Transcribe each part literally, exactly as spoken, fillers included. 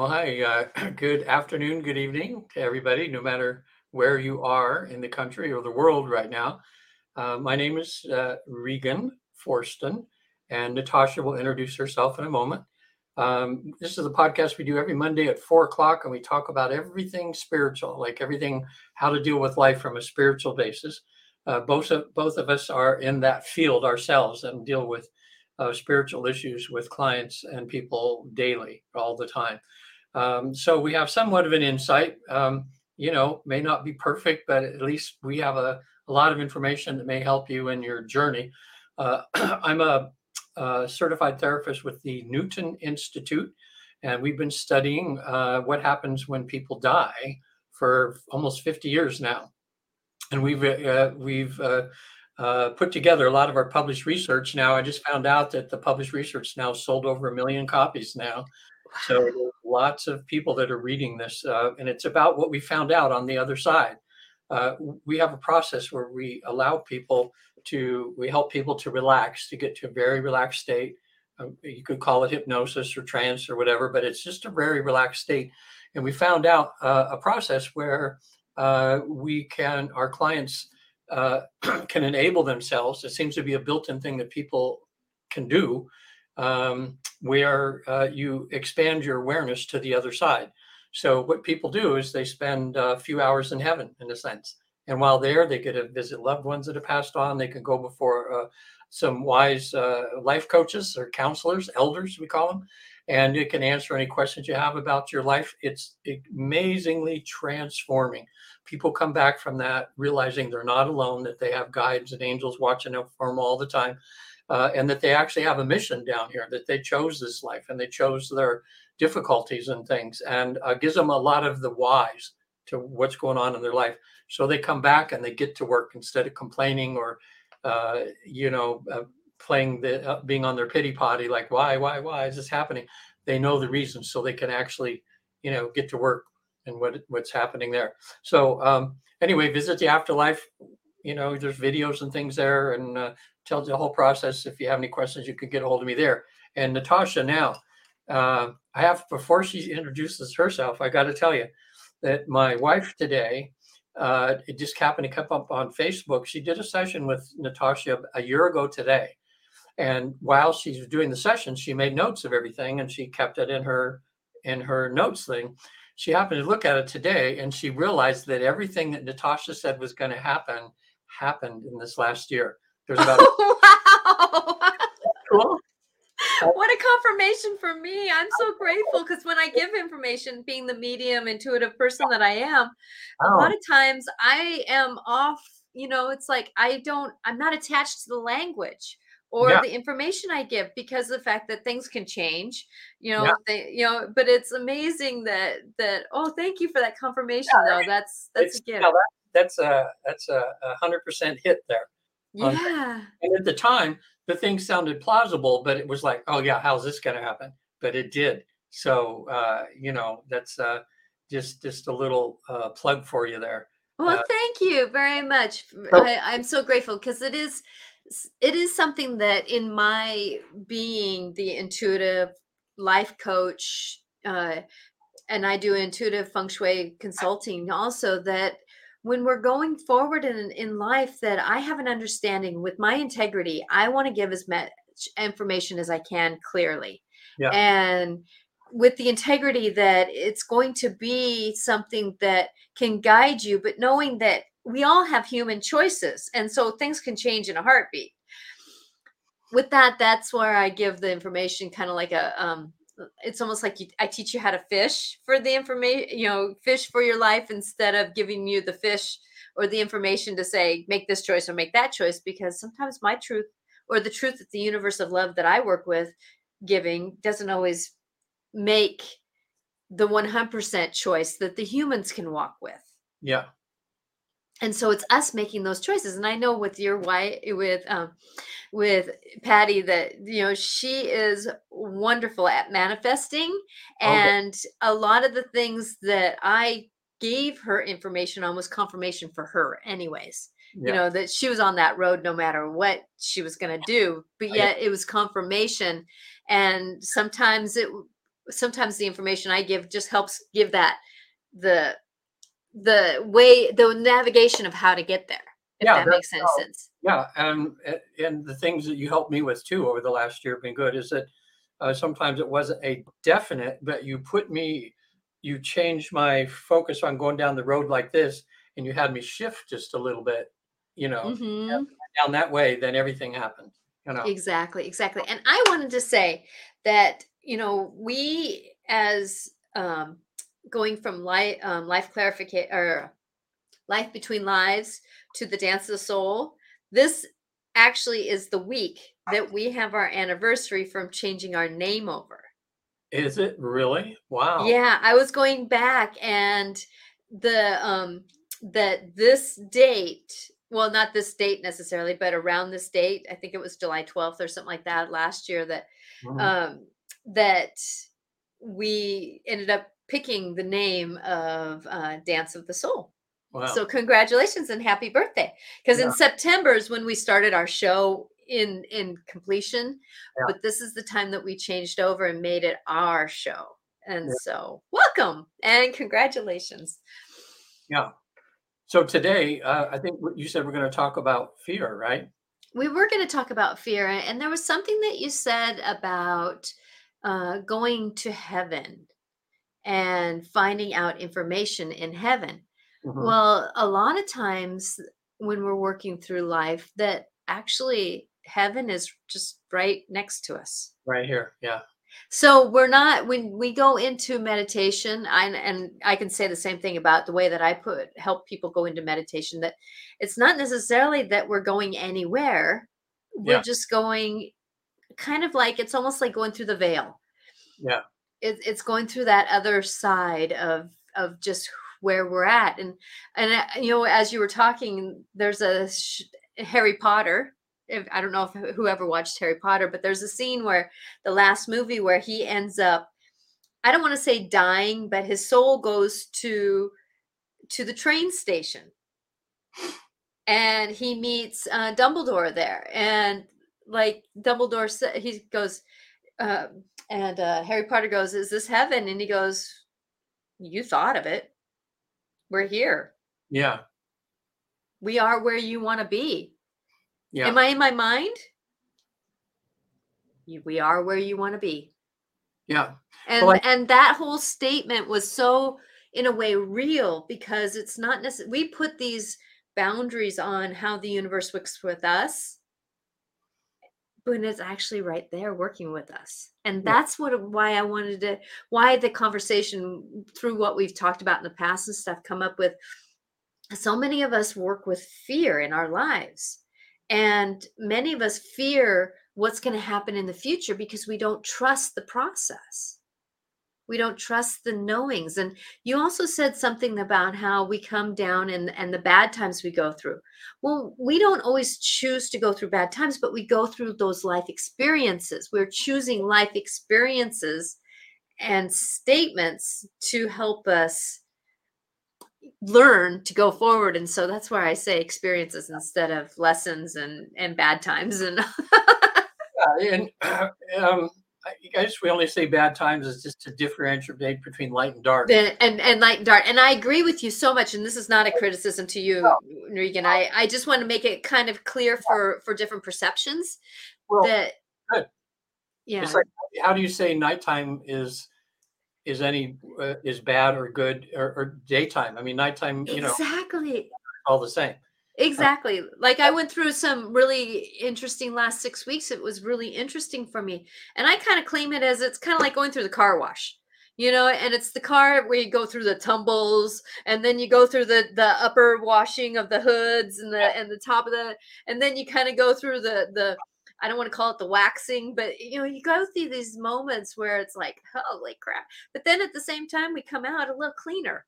Well, hi, uh, good afternoon, good evening to everybody, no matter where you are in the country or the world right now. Uh, my name is uh, Regan Forsten, and Natasha will introduce herself in a moment. Um, this is the podcast we do every Monday at four o'clock, and we talk about everything spiritual, like everything, how to deal with life from a spiritual basis. Uh, both, of, both of us are in that field ourselves and deal with uh, spiritual issues with clients and people daily, all the time. Um, so we have somewhat of an insight, um, you know, may not be perfect, but at least we have a, a lot of information that may help you in your journey. Uh, I'm a, a certified therapist with the Newton Institute, and we've been studying uh, what happens when people die for almost fifty years now. And we've uh, we've uh, uh, put together a lot of our published research now. I just found out that the published research now sold over a million copies now. So lots of people that are reading this, uh, and it's about what we found out on the other side. Uh, we have a process where we allow people to, we help people to relax, to get to a very relaxed state. Uh, you could call it hypnosis or trance or whatever, but it's just a very relaxed state. And we found out uh, a process where uh, we can, our clients uh, can enable themselves. It seems to be a built-in thing that people can do. Um, where uh, you expand your awareness to the other side. So what people do is they spend a few hours in heaven, in a sense. And while there, they get to visit loved ones that have passed on. They can go before uh, some wise uh, life coaches or counselors, elders, we call them. And it can answer any questions you have about your life. It's amazingly transforming. People come back from that realizing they're not alone, that they have guides and angels watching out for them all the time. Uh, and that they actually have a mission down here, that they chose this life and they chose their difficulties and things, and uh, gives them a lot of the whys to what's going on in their life. So they come back and they get to work instead of complaining or, uh, you know, uh, playing the uh, being on their pity potty, like, why, why, why is this happening? They know the reason, so they can actually, you know, get to work and what what's happening there. So um, anyway, visit the afterlife. You know, there's videos and things there, and uh, tells the whole process. If you have any questions, you could get a hold of me there. And Natasha, now, uh, I have, before she introduces herself, I got to tell you that my wife today, uh, it just happened to come up on Facebook. She did a session with Natasha a year ago today. And while she's doing the session, she made notes of everything, and she kept it in her in her notes thing. She happened to look at it today, and she realized that everything that Natasha said was going to happen happened in this last year. There's about oh, wow. Cool. What a confirmation for me. I'm so grateful, because when I give information, being the medium, intuitive person that I am, oh. a lot of times I am off, you know, it's like I don't, I'm not attached to the language or yeah. the information I give, because of the fact that things can change, you know, yeah. they, you know, but it's amazing that, that, oh, thank you for that confirmation yeah, though. I mean, that's, that's a gift. No, that, that's a, that's a hundred percent hit there. Yeah. And at the time, the thing sounded plausible, but it was like, oh yeah, how's this going to happen? But it did. So, uh, you know, that's uh, just just a little uh, plug for you there. Well, uh, thank you very much. Oh. I, I'm so grateful, because it is, it is something that in my being, the intuitive life coach, uh, and I do intuitive feng shui consulting also, that when we're going forward in, in life, that I have an understanding with my integrity. I want to give as much information as I can clearly. Yeah. And with the integrity that it's going to be something that can guide you, but knowing that we all have human choices. And so things can change in a heartbeat. With that, that's where I give the information kind of like a, um, it's almost like you, I teach you how to fish for the information, you know, fish for your life, instead of giving you the fish or the information to say, make this choice or make that choice. Because sometimes my truth, or the truth that the universe of love that I work with giving, doesn't always make the one hundred percent choice that the humans can walk with. Yeah. And so it's us making those choices. And I know with your wife, with um, with Patty, that, you know, she is wonderful at manifesting. And okay. a lot of the things that I gave her information on was confirmation for her anyways. Yeah. You know, that she was on that road no matter what she was going to do. But yet it was confirmation. And sometimes it sometimes the information I give just helps give that the the way, the navigation of how to get there. If yeah, that makes any uh, sense. Yeah, and and the things that you helped me with too over the last year have been good. Is that uh, sometimes it wasn't a definite, but you put me, you changed my focus on going down the road like this, and you had me shift just a little bit, you know, mm-hmm. down that way. Then everything happened. You know, exactly, exactly. And I wanted to say that you know we as um, going from life um, life clarification or Life Between Lives to the Dance of the Soul. This actually is the week that we have our anniversary from changing our name over. Is it really? Wow. Yeah, I was going back and the um that this date, well, not this date necessarily, but around this date, I think it was July twelfth or something like that last year that mm. um that we ended up picking the name of uh, Dance of the Soul. Wow. So congratulations and happy birthday. Because yeah. in September is when we started our show in, in completion. Yeah. But this is the time that we changed over and made it our show. And yeah. so welcome and congratulations. Yeah. So today, uh, I think you said we're going to talk about fear, right? We were going to talk about fear. And there was something that you said about uh, going to heaven and finding out information in heaven. Mm-hmm. Well, a lot of times when we're working through life, that actually heaven is just right next to us. Right here. Yeah. So we're not, when we go into meditation, I, and I can say the same thing about the way that I put, help people go into meditation, that it's not necessarily that we're going anywhere. We're yeah. just going kind of like, it's almost like going through the veil. Yeah. It, it's going through that other side of, of just where we're at. And, and, you know, as you were talking, there's a sh- Harry Potter. If, I don't know if whoever watched Harry Potter, but there's a scene where the last movie where he ends up, I don't want to say dying, but his soul goes to, to the train station and he meets uh, Dumbledore there. And like Dumbledore sa- he goes, uh, and uh, Harry Potter goes, "Is this heaven?" And he goes, "You thought of it. We're here. Yeah. We are where you want to be." Yeah. Am I in my mind? We are where you want to be. Yeah. And well, I- and that whole statement was so, in a way, real, because it's not necessarily, we put these boundaries on how the universe works with us, but it's actually right there working with us. And that's what, why I wanted to, why the conversation through what we've talked about in the past and stuff come up with. So many of us work with fear in our lives, and many of us fear what's going to happen in the future because we don't trust the process. We don't trust the knowings. And you also said something about how we come down and, and the bad times we go through. Well, we don't always choose to go through bad times, but we go through those life experiences. We're choosing life experiences and statements to help us learn to go forward. And so that's where I say experiences instead of lessons and, and bad times. And, yeah, and uh, um I guess we only say bad times is just to differentiate between light and dark. And, and and light and dark. And I agree with you so much. And this is not a criticism to you, no. Regan. No. I, I just want to make it kind of clear for, for different perceptions. Well, that, good. Yeah. It's like, how do you say nighttime is is any uh, is bad or good or, or daytime? I mean, nighttime, you know, exactly all the same. Exactly. Like I went through some really interesting last six weeks. It was really interesting for me. And I kind of claim it as it's kind of like going through the car wash, you know, and it's the car where you go through the tumbles and then you go through the, the upper washing of the hoods and the, and the top of the, and then you kind of go through the, the, I don't want to call it the waxing, but you know, you go through these moments where it's like, holy crap. But then at the same time, we come out a little cleaner.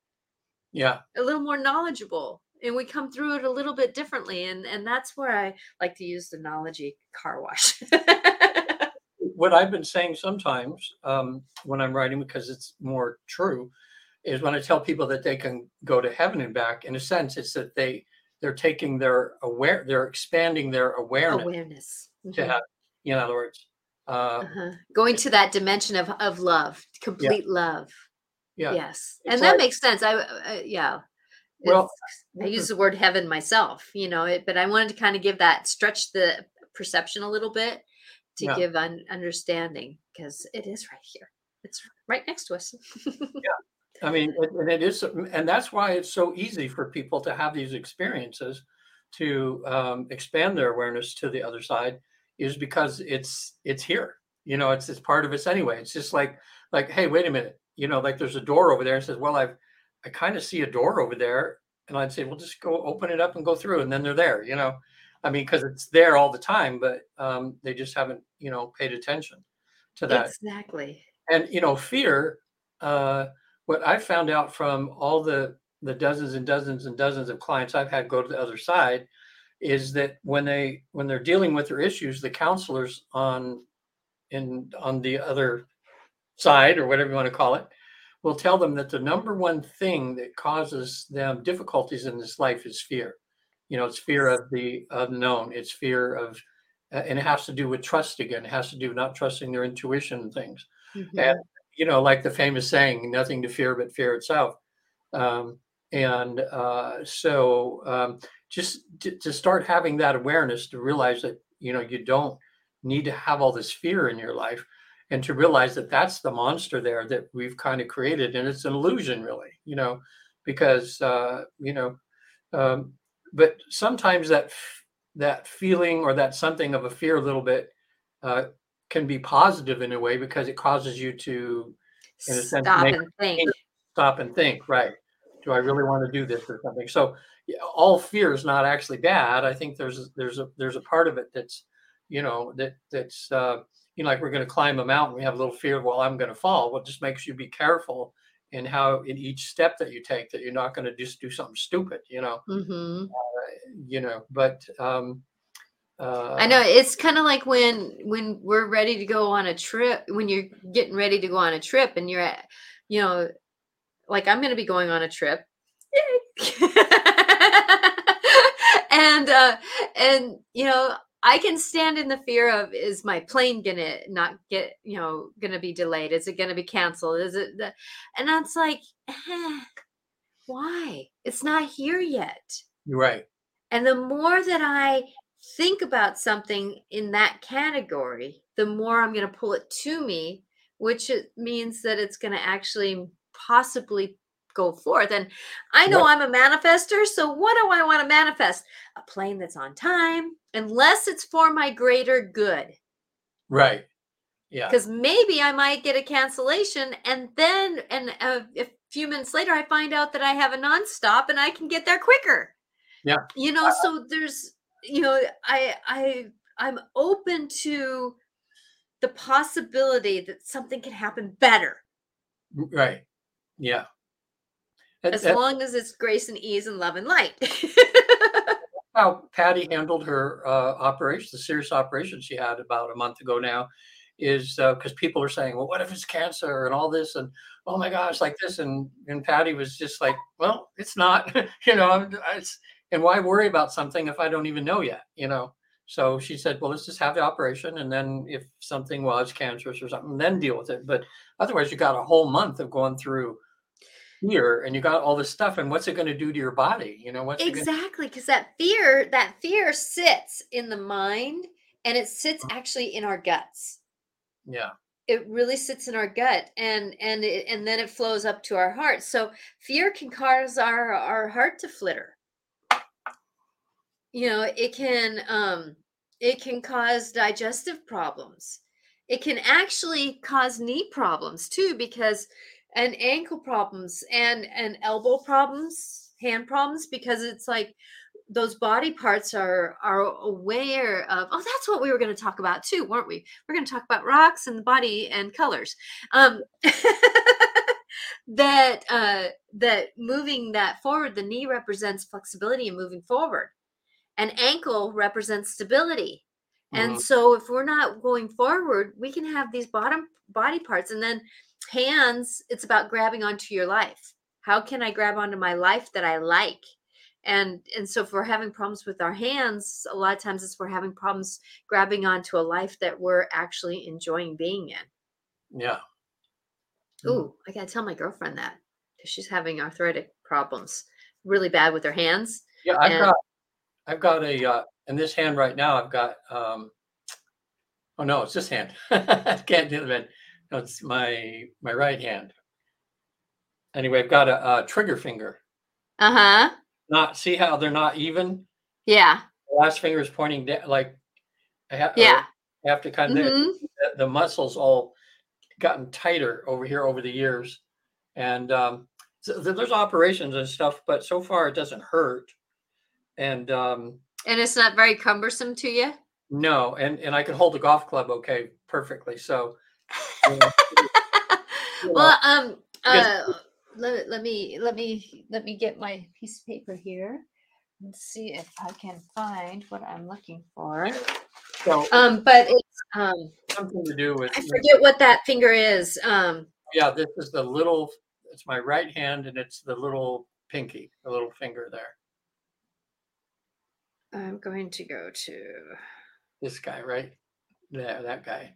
Yeah. A little more knowledgeable. And we come through it a little bit differently. And, and that's where I like to use the analogy car wash. What I've been saying sometimes um, when I'm writing, because it's more true, is when I tell people that they can go to heaven and back, in a sense, it's that they, they're taking their aware, they're expanding their awareness. Awareness. Mm-hmm. To have, you know, in other words, Uh, uh-huh. Going to that dimension of, of love, complete yeah. love. Yeah. Yes. It's and like, that makes sense. I, uh, yeah. Well, I use the word heaven myself, you know, it, but I wanted to kind of give that, stretch the perception a little bit to yeah. give an understanding, because it is right here. It's right next to us. yeah. I mean, and it is, and that's why it's so easy for people to have these experiences, to um, expand their awareness to the other side, is because it's, it's here, you know, it's, it's part of us anyway. It's just like, like, hey, wait a minute, you know, like there's a door over there, and says, well, I've, I kind of see a door over there, and I'd say, well, just go open it up and go through. And then they're there, you know, I mean, cause it's there all the time, but um, they just haven't, you know, paid attention to that. Exactly. And, you know, fear, uh, what I found out from all the, the dozens and dozens and dozens of clients I've had go to the other side is that when they, when they're dealing with their issues, the counselors on, in, on the other side, or whatever you want to call it, will tell them that the number one thing that causes them difficulties in this life is fear. You know, it's fear of the unknown. It's fear of, uh, and it has to do with trust again. It has to do with not trusting their intuition and things. Mm-hmm. And, you know, like the famous saying, nothing to fear but fear itself. Um, and uh, so um, just to, to start having that awareness, to realize that, you know, you don't need to have all this fear in your life. And to realize that that's the monster there that we've kind of created. And it's an illusion, really, you know, because, uh, you know, um, but sometimes that f- that feeling or that something of a fear a little bit uh, can be positive in a way, because it causes you to, in a sense, stop and think. Stop and think, right. Do I really want to do this or something? So all fear is not actually bad. I think there's, there's, a, there's a part of it that's, you know, that that's... Uh, you know, like we're going to climb a mountain, we have a little fear of, well, I'm going to fall. Well, just makes you be careful in how, in each step that you take, that you're not going to just do something stupid, you know, mm-hmm. uh, you know, but. Um, uh, I know it's kind of like when, when we're ready to go on a trip, when you're getting ready to go on a trip and you're at, you know, like I'm going to be going on a trip. Yay! and, uh, and, you know, I can stand in the fear of, is my plane going to not get, you know, going to be delayed? Is it going to be canceled? Is it? The... And that's like, eh, why? It's not here yet. You're right. And the more that I think about something in that category, the more I'm going to pull it to me, which means that it's going to actually possibly go forth. And I know what? I'm a manifester. So what do I want to manifest? A plane that's on time, unless it's for my greater good. Right. Yeah. Because maybe I might get a cancellation. And then and a, a few minutes later, I find out that I have a nonstop and I can get there quicker. Yeah. You know, uh, so there's, you know, I, I, I'm open to the possibility that something can happen better. Right. Yeah. As that, long as it's grace and ease and love and light. How Patty handled her uh, operation, the serious operation she had about a month ago now, is because uh, people are saying, well, what if it's cancer and all this? And, oh, my gosh, like this. And and Patty was just like, well, it's not, you know, it's, and why worry about something if I don't even know yet, you know? So she said, well, let's just have the operation. And then if something was cancerous or something, then deal with it. But otherwise, you got a whole month of going through fear, and you got all this stuff, and what's it going to do to your body? You know, what's exactly, because gonna... that fear, that fear sits in the mind, and it sits actually in our guts. Yeah, it really sits in our gut, and and it, and then it flows up to our heart. So fear can cause our our heart to flutter. You know, it can um, it can cause digestive problems. It can actually cause knee problems too, because. And ankle problems and, and elbow problems, hand problems, because it's like those body parts are, are aware of, oh, that's what we were going to talk about too, weren't we? We're going to talk about rocks and the body and colors. Um, that, uh, that moving that forward, the knee represents flexibility and moving forward, and ankle represents stability. Mm-hmm. And so if we're not going forward, we can have these bottom body parts, and then hands, it's about grabbing onto your life. How can I grab onto my life that I like? And and so if we're having problems with our hands, a lot of times it's we're having problems grabbing onto a life that we're actually enjoying being in. Yeah. Ooh, I got to tell my girlfriend that, because she's having arthritic problems really bad with her hands. Yeah, I've and- got I've got a, uh, in this hand right now, I've got, um, oh no, it's this hand. I can't do that. No, it's my, my right hand. Anyway, I've got a, a trigger finger. Uh-huh. Not, see how they're not even? Yeah. The last finger is pointing down, like, I, ha- yeah. I have to kind of, mm-hmm. the, the muscles all gotten tighter over here over the years. And um, so there's operations and stuff, but so far it doesn't hurt. And um, and it's not very cumbersome to you? No. And, and I can hold a golf club, okay, perfectly. So. You know, well, um, uh, let, let me let me let me get my piece of paper here and see if I can find what I'm looking for. So, um, but it's um, something to do with. I forget what that finger is. Um, yeah, this is the little. It's my right hand, and it's the little pinky, the little finger there. I'm going to go to this guy right there, that guy.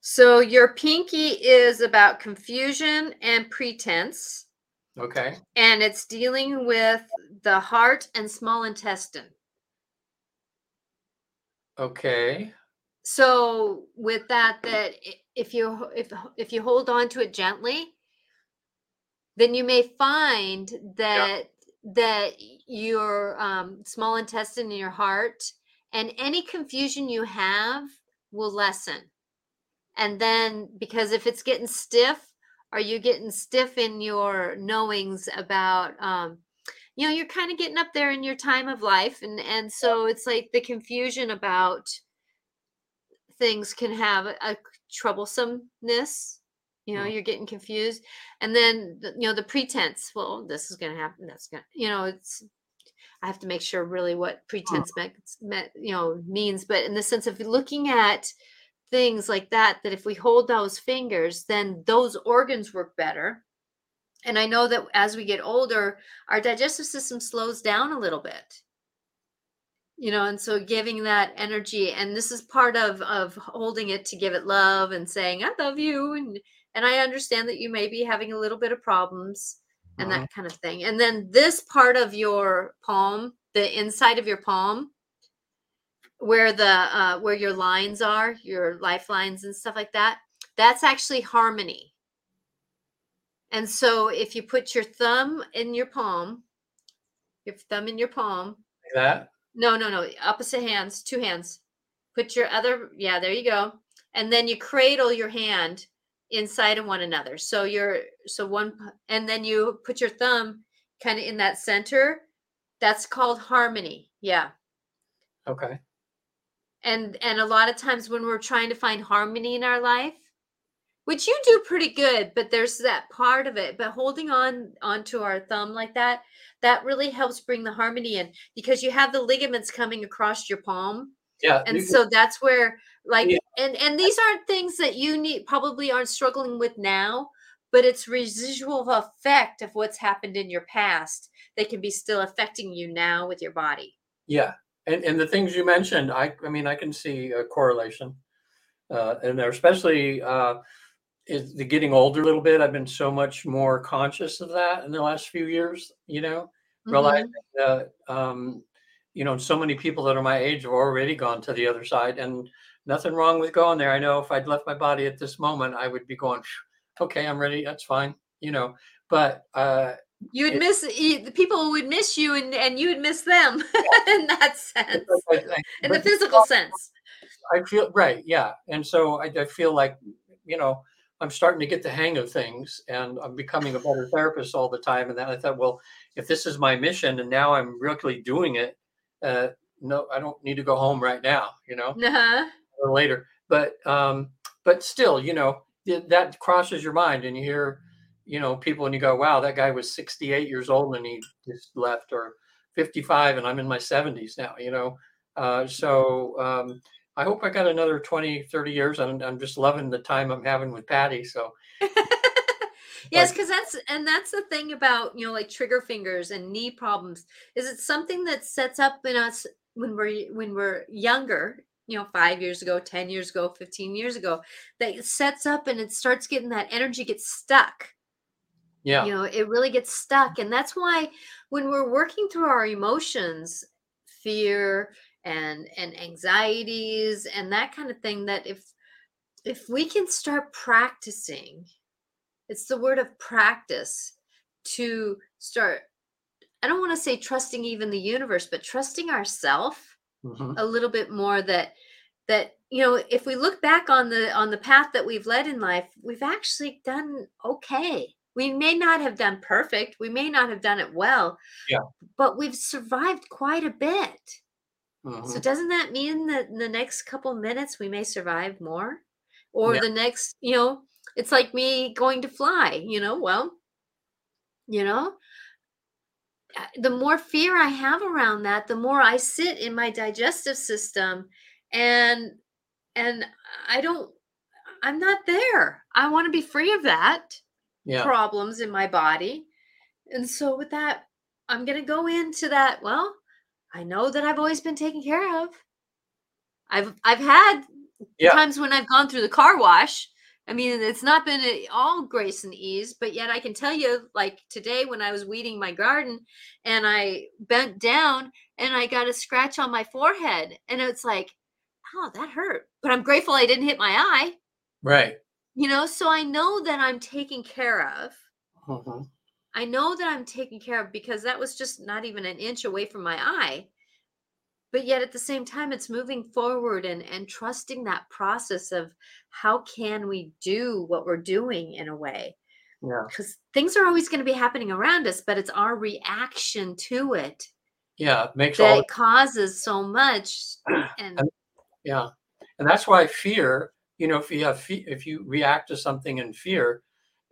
So your pinky is about confusion and pretense. Okay. And it's dealing with the heart and small intestine. Okay. So with that, that if you if if you hold on to it gently, then you may find that. Yeah. That your um, small intestine and your heart and any confusion you have will lessen. And then, because if it's getting stiff, are you getting stiff in your knowings about, um, you know, you're kind of getting up there in your time of life. And, and so it's like the confusion about things can have a, a troublesomeness. You know, you're getting confused. And then, you know, the pretense, well, this is going to happen. That's going to, you know, it's, I have to make sure really what pretense oh. meant, you know, means, but in the sense of looking at things like that, that if we hold those fingers, then those organs work better. And I know that as we get older, our digestive system slows down a little bit, you know, and so giving that energy, and this is part of, of holding it to give it love and saying, I love you. And, And I understand that you may be having a little bit of problems and mm-hmm. that kind of thing. And then this part of your palm, the inside of your palm, where the uh, where your lines are, your lifelines and stuff like that, that's actually harmony. And so if you put your thumb in your palm, your thumb in your palm. Like that? No, no, no. Opposite hands, two hands. Put your other. Yeah, there you go. And then you cradle your hand inside of one another. So you're, so one, and then you put your thumb kind of in that center. That's called harmony. Yeah. Okay. And, and a lot of times when we're trying to find harmony in our life, which you do pretty good, but there's that part of it, but holding on onto our thumb like that, that really helps bring the harmony in, because you have the ligaments coming across your palm. Yeah. And so can. That's where like, yeah. and, and these aren't things that you need, probably aren't struggling with now, but it's residual effect of what's happened in your past that can be still affecting you now with your body. Yeah. And and the things you mentioned, I I mean, I can see a correlation uh, and especially uh, is the getting older a little bit. I've been so much more conscious of that in the last few years, you know, realizing mm-hmm. that, um, you know, so many people that are my age have already gone to the other side, and nothing wrong with going there. I know if I'd left my body at this moment, I would be going, okay, I'm ready. That's fine. You know, but uh, you would it, miss the people would miss you and, and you would miss them yeah. in that sense, I, I, in the physical I, sense. I feel right. Yeah. And so I, I feel like, you know, I'm starting to get the hang of things, and I'm becoming a better therapist all the time. And then I thought, well, if this is my mission and now I'm really doing it, Uh, no, I don't need to go home right now, you know, uh-huh. or later. But um, but still, you know, that crosses your mind, and you hear, you know, people and you go, wow, that guy was sixty-eight years old and he just left, or fifty-five and I'm in my seventies now, you know. Uh, so um, I hope I got another twenty, thirty years. I'm, I'm just loving the time I'm having with Patty. So Yes, because like, that's and that's the thing about, you know, like trigger fingers and knee problems, is it's something that sets up in us when we're when we're younger, you know, five years ago, ten years ago, fifteen years ago, that it sets up and it starts getting that energy gets stuck. Yeah. You know, it really gets stuck. And that's why when we're working through our emotions, fear and and anxieties and that kind of thing, that if if we can start practicing, it's the word of practice to start, I don't want to say trusting even the universe, but trusting ourselves mm-hmm. a little bit more, that that you know, if we look back on the on the path that we've led in life, we've actually done okay. We may not have done perfect. We may not have done it well, yeah. but we've survived quite a bit. Mm-hmm. So doesn't that mean that in the next couple minutes we may survive more? Or yeah. the next, you know, it's like me going to fly, you know, well, you know, the more fear I have around that, the more I sit in my digestive system and, and I don't, I'm not there. I want to be free of that. Yeah. Problems in my body. And so with that, I'm going to go into that. Well, I know that I've always been taken care of. I've, I've had yeah. times when I've gone through the car wash. I mean, it's not been all grace and ease, but yet I can tell you, like today when I was weeding my garden and I bent down and I got a scratch on my forehead, and it's like, oh, that hurt, but I'm grateful I didn't hit my eye. Right. You know, so I know that I'm taken care of. Mm-hmm. I know that I'm taken care of because that was just not even an inch away from my eye. But yet at the same time, it's moving forward and, and trusting that process of how can we do what we're doing in a way. Yeah. Because things are always going to be happening around us, but it's our reaction to it. Yeah. It makes that all... it causes so much. And yeah. And that's why fear. You know, if you have, fe- if you react to something in fear,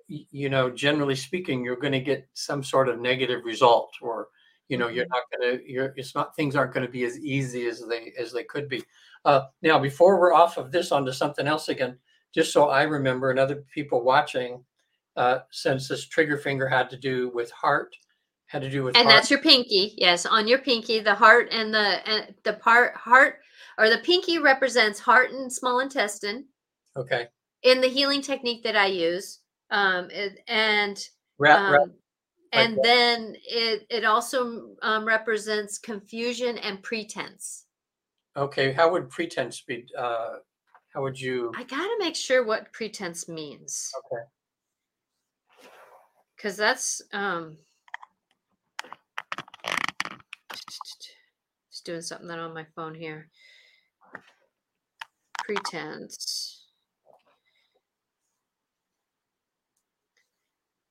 you know, generally speaking, you're going to get some sort of negative result, or, you know, you're not going to, you're, it's not, things aren't going to be as easy as they, as they could be. Uh, now, before we're off of this onto something else again, just so I remember and other people watching, uh, since this trigger finger had to do with heart, had to do with, and heart. That's your pinky. Yes. On your pinky, the heart and the, and the part heart or the pinky represents heart and small intestine. Okay. In the healing technique that I use, um, it, and um, like and that. Then it it also um, represents confusion and pretense. Okay, how would pretense be? Uh, how would you? I gotta make sure what pretense means. Okay. Because that's um, just doing something that on my phone here. Pretense.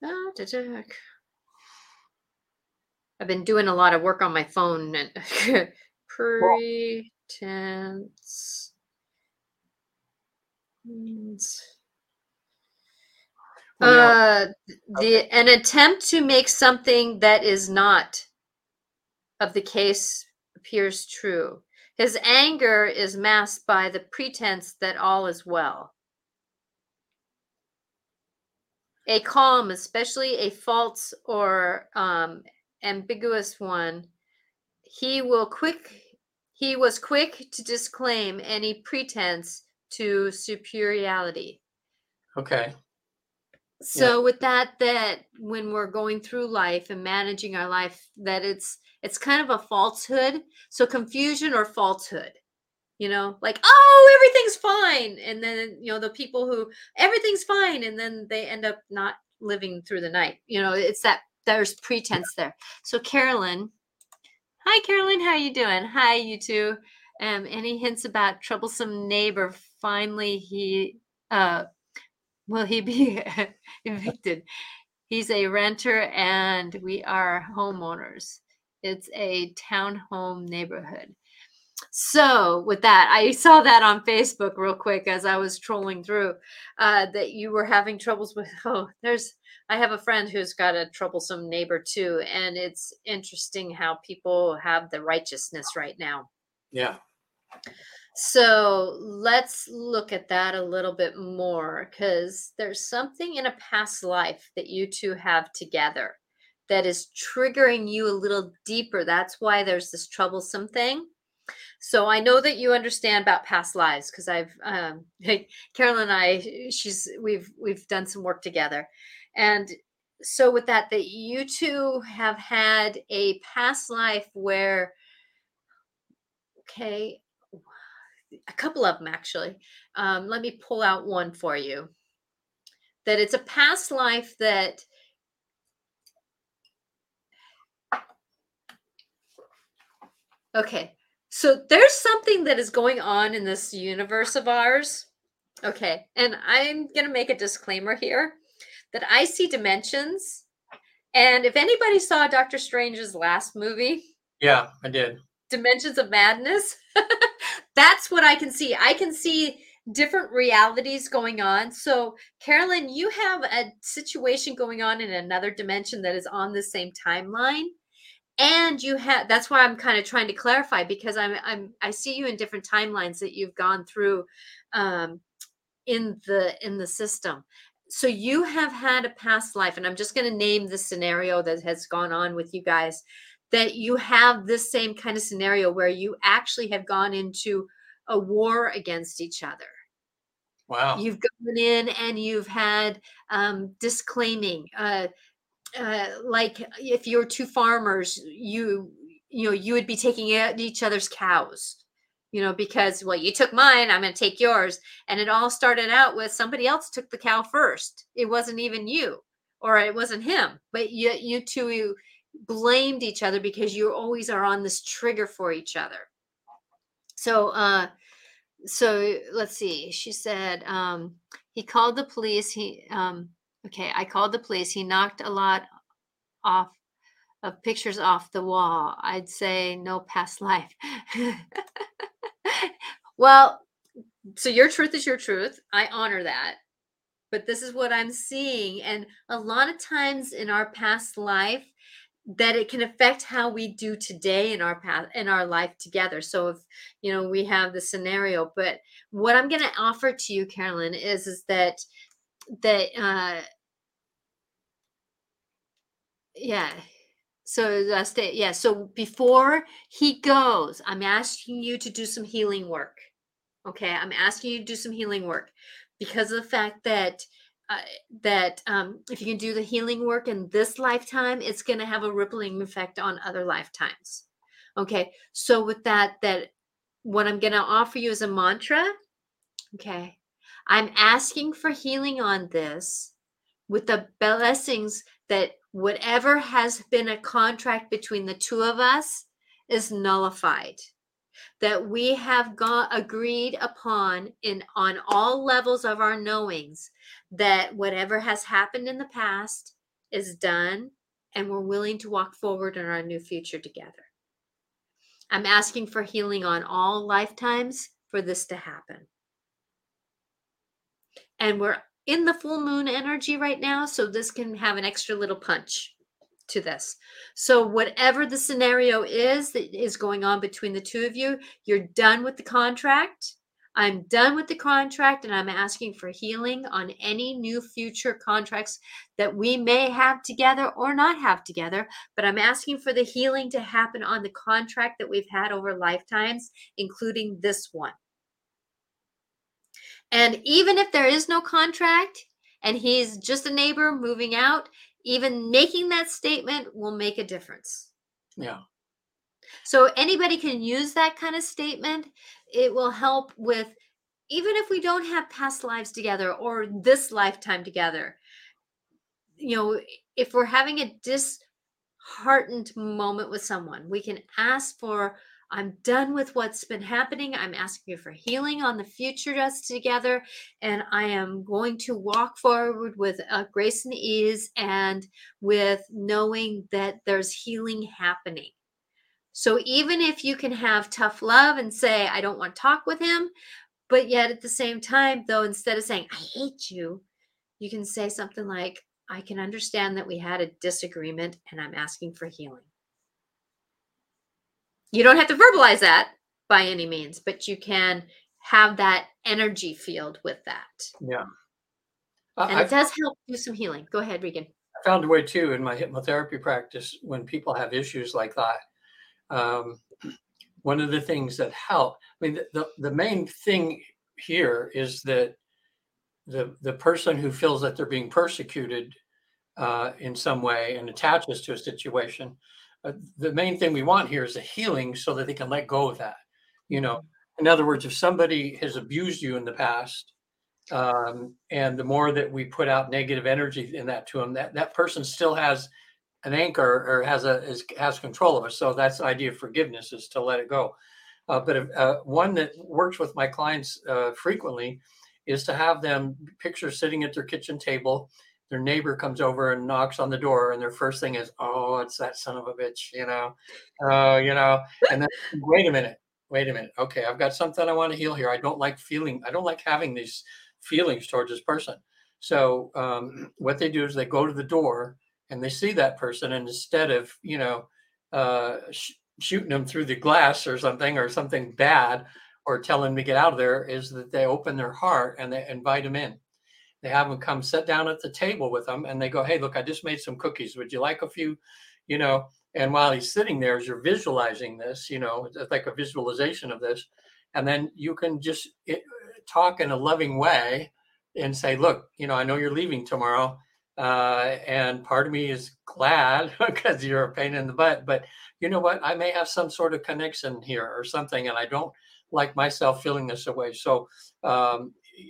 I've been doing a lot of work on my phone and pretense means uh, the an attempt to make something that is not of the case appears true. His anger is masked by the pretense that all is well. A calm, especially a false or um, ambiguous one, he will quick. He was quick to disclaim any pretense to superiority. Okay. So yeah. with that, that when we're going through life and managing our life, that it's it's kind of a falsehood. So confusion or falsehood. You know, like, oh, everything's fine. And then, you know, the people who everything's fine. And then they end up not living through the night. You know, it's that there's pretense there. So Carolyn. Hi, Carolyn. How are you doing? Hi, you two. Um, any hints about troublesome neighbor? Finally, he uh, will he be evicted? He's a renter and we are homeowners. It's a townhome neighborhood. So with that, I saw that on Facebook real quick as I was trolling through uh, that you were having troubles with. Oh, there's I have a friend who's got a troublesome neighbor, too. And it's interesting how people have the righteousness right now. Yeah. So let's look at that a little bit more, because there's something in a past life that you two have together that is triggering you a little deeper. That's why there's this troublesome thing. So I know that you understand about past lives, because I've um, Carolyn and I, she's we've we've done some work together, and so with that, that you two have had a past life where, okay, a couple of them actually. Um, let me pull out one for you. That it's a past life that. Okay. So there's something that is going on in this universe of ours. Okay. And I'm going to make a disclaimer here that I see dimensions. And if anybody saw Doctor Strange's last movie. Yeah, I did. Dimensions of Madness. That's what I can see. I can see different realities going on. So Carolyn, you have a situation going on in another dimension that is on the same timeline. And you have, that's why I'm kind of trying to clarify, because I'm, I'm, I see you in different timelines that you've gone through, um, in the, in the system. So you have had a past life, and I'm just going to name the scenario that has gone on with you guys, that you have this same kind of scenario where you actually have gone into a war against each other. Wow. You've gone in and you've had, um, disclaiming, uh, Uh, like if you're two farmers, you, you know, you would be taking out each other's cows, you know, because, well, you took mine, I'm going to take yours. And it all started out with somebody else took the cow first. It wasn't even you, or it wasn't him, but you, you two you blamed each other because you always are on this trigger for each other. So, uh, so let's see, she said, um, he called the police. He, um, Okay, I called the police. He knocked a lot off of pictures off the wall. I'd say no past life. Well, so your truth is your truth. I honor that. But this is what I'm seeing. And a lot of times in our past life, that it can affect how we do today in our path, in our life together. So if, you know, we have the scenario, but what I'm going to offer to you, Carolyn, is, is that that uh yeah so uh, stay yeah so before he goes, I'm asking you to do some healing work. Okay, I'm asking you to do some healing work because of the fact that uh, that um if you can do the healing work in this lifetime, it's going to have a rippling effect on other lifetimes. Okay, so with that, that what I'm going to offer you is a mantra. Okay, I'm asking for healing on this with the blessings that whatever has been a contract between the two of us is nullified, that we have got agreed upon in on all levels of our knowings that whatever has happened in the past is done, and we're willing to walk forward in our new future together. I'm asking for healing on all lifetimes for this to happen. And we're in the full moon energy right now, so this can have an extra little punch to this. So whatever the scenario is that is going on between the two of you, you're done with the contract. I'm done with the contract, and I'm asking for healing on any new future contracts that we may have together or not have together. But I'm asking for the healing to happen on the contract that we've had over lifetimes, including this one. And even if there is no contract and he's just a neighbor moving out, even making that statement will make a difference. Yeah. So anybody can use that kind of statement. It will help with, even if we don't have past lives together or this lifetime together, you know, if we're having a disheartened moment with someone, we can ask for, I'm done with what's been happening. I'm asking you for healing on the future us together. And I am going to walk forward with uh, grace and ease, and with knowing that there's healing happening. So even if you can have tough love and say, I don't want to talk with him, but yet at the same time, though, instead of saying, I hate you, you can say something like, I can understand that we had a disagreement, and I'm asking for healing. You don't have to verbalize that, by any means, but you can have that energy field with that. Yeah. And I've, it does help do some healing. Go ahead, Regan. I found a way too in my hypnotherapy practice when people have issues like that. Um, one of the things that help, I mean, the, the, the main thing here is that the, the person who feels that they're being persecuted uh, in some way and attaches to a situation, uh, the main thing we want here is a healing so that they can let go of that. You know, in other words, if somebody has abused you in the past, Um, and the more that we put out negative energy in that to them, that, that person still has an anchor or has a is, has control of us. So that's the idea of forgiveness, is to let it go. Uh, but if, uh, one that works with my clients uh, frequently is to have them picture sitting at their kitchen table. Their neighbor comes over and knocks on the door, and their first thing is, "Oh, it's that son of a bitch," you know, oh, uh, you know, and then wait a minute, wait a minute. Okay, I've got something I want to heal here. I don't like feeling, I don't like having these feelings towards this person. So um, what they do is they go to the door and they see that person, and instead of, you know, uh, sh- shooting them through the glass or something or something bad or telling them to get out of there, is that they open their heart and they invite them in. They have them come sit down at the table with them, and they go, "Hey, look, I just made some cookies. Would you like a few?" You know, and while he's sitting there, as you're visualizing this, you know, it's like a visualization of this. And then you can just it, talk in a loving way and say, "Look, you know, I know you're leaving tomorrow. Uh, and part of me is glad because you're a pain in the butt, but you know what? I may have some sort of connection here or something. And I don't like myself feeling this away." So um,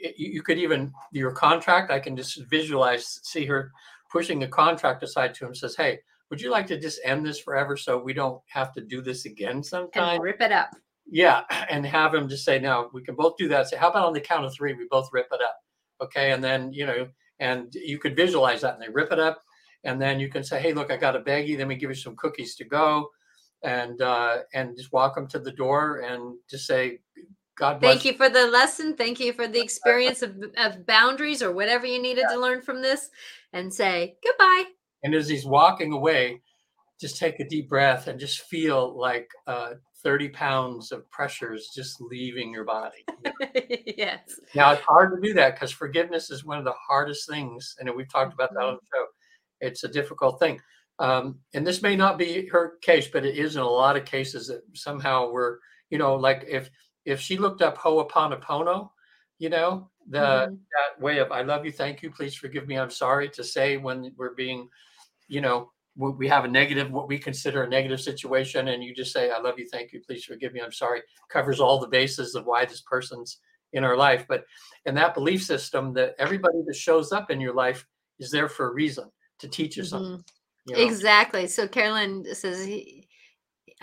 you, you could even, your contract, I can just visualize, see her pushing the contract aside to him, says, "Hey, would you like to just end this forever so we don't have to do this again sometime?" And rip it up. Yeah, and have him just say, "No, we can both do that. Say, how about on the count of three, we both rip it up, okay?" And then, you know, and you could visualize that, and they rip it up, and then you can say, "Hey, look, I got a baggie. Let me give you some cookies to go," and uh, and just walk them to the door and just say, "God bless." Thank you for the lesson. Thank you for the experience of, of boundaries or whatever you needed yeah. to learn from this, and say goodbye. And as he's walking away, just take a deep breath and just feel like Uh, thirty pounds of pressure is just leaving your body. Yes. Now, it's hard to do that because forgiveness is one of the hardest things. And we've talked about that on the show. It's a difficult thing. Um, and this may not be her case, but it is in a lot of cases that somehow we're, you know, like if if she looked up Ho'oponopono, you know, the mm-hmm. that way of, "I love you, thank you, please forgive me, I'm sorry," to say when we're being, you know, we have a negative, what we consider a negative situation, and you just say, "I love you, thank you, please forgive me, I'm sorry," covers all the bases of why this person's in our life. But in that belief system, that everybody that shows up in your life is there for a reason, to teach you something. Mm-hmm. You know? Exactly. So Carolyn says he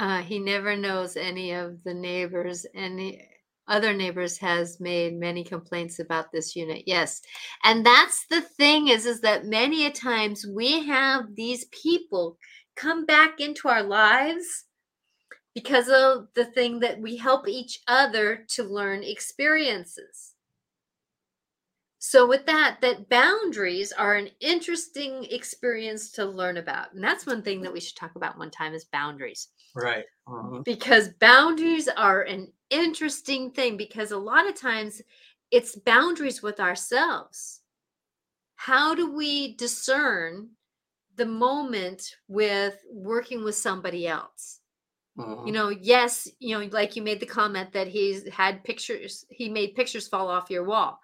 uh, he never knows any of the neighbors, any other neighbors has made many complaints about this unit. Yes. And that's the thing is, is that many a times we have these people come back into our lives because of the thing that we help each other to learn experiences. So with that, that boundaries are an interesting experience to learn about. And that's one thing that we should talk about one time is boundaries. Right. Mm-hmm. Because boundaries are an interesting thing, because a lot of times it's boundaries with ourselves. How do we discern the moment with working with somebody else? Mm-hmm. You know, yes, you know, like you made the comment that he's had pictures, he made pictures fall off your wall.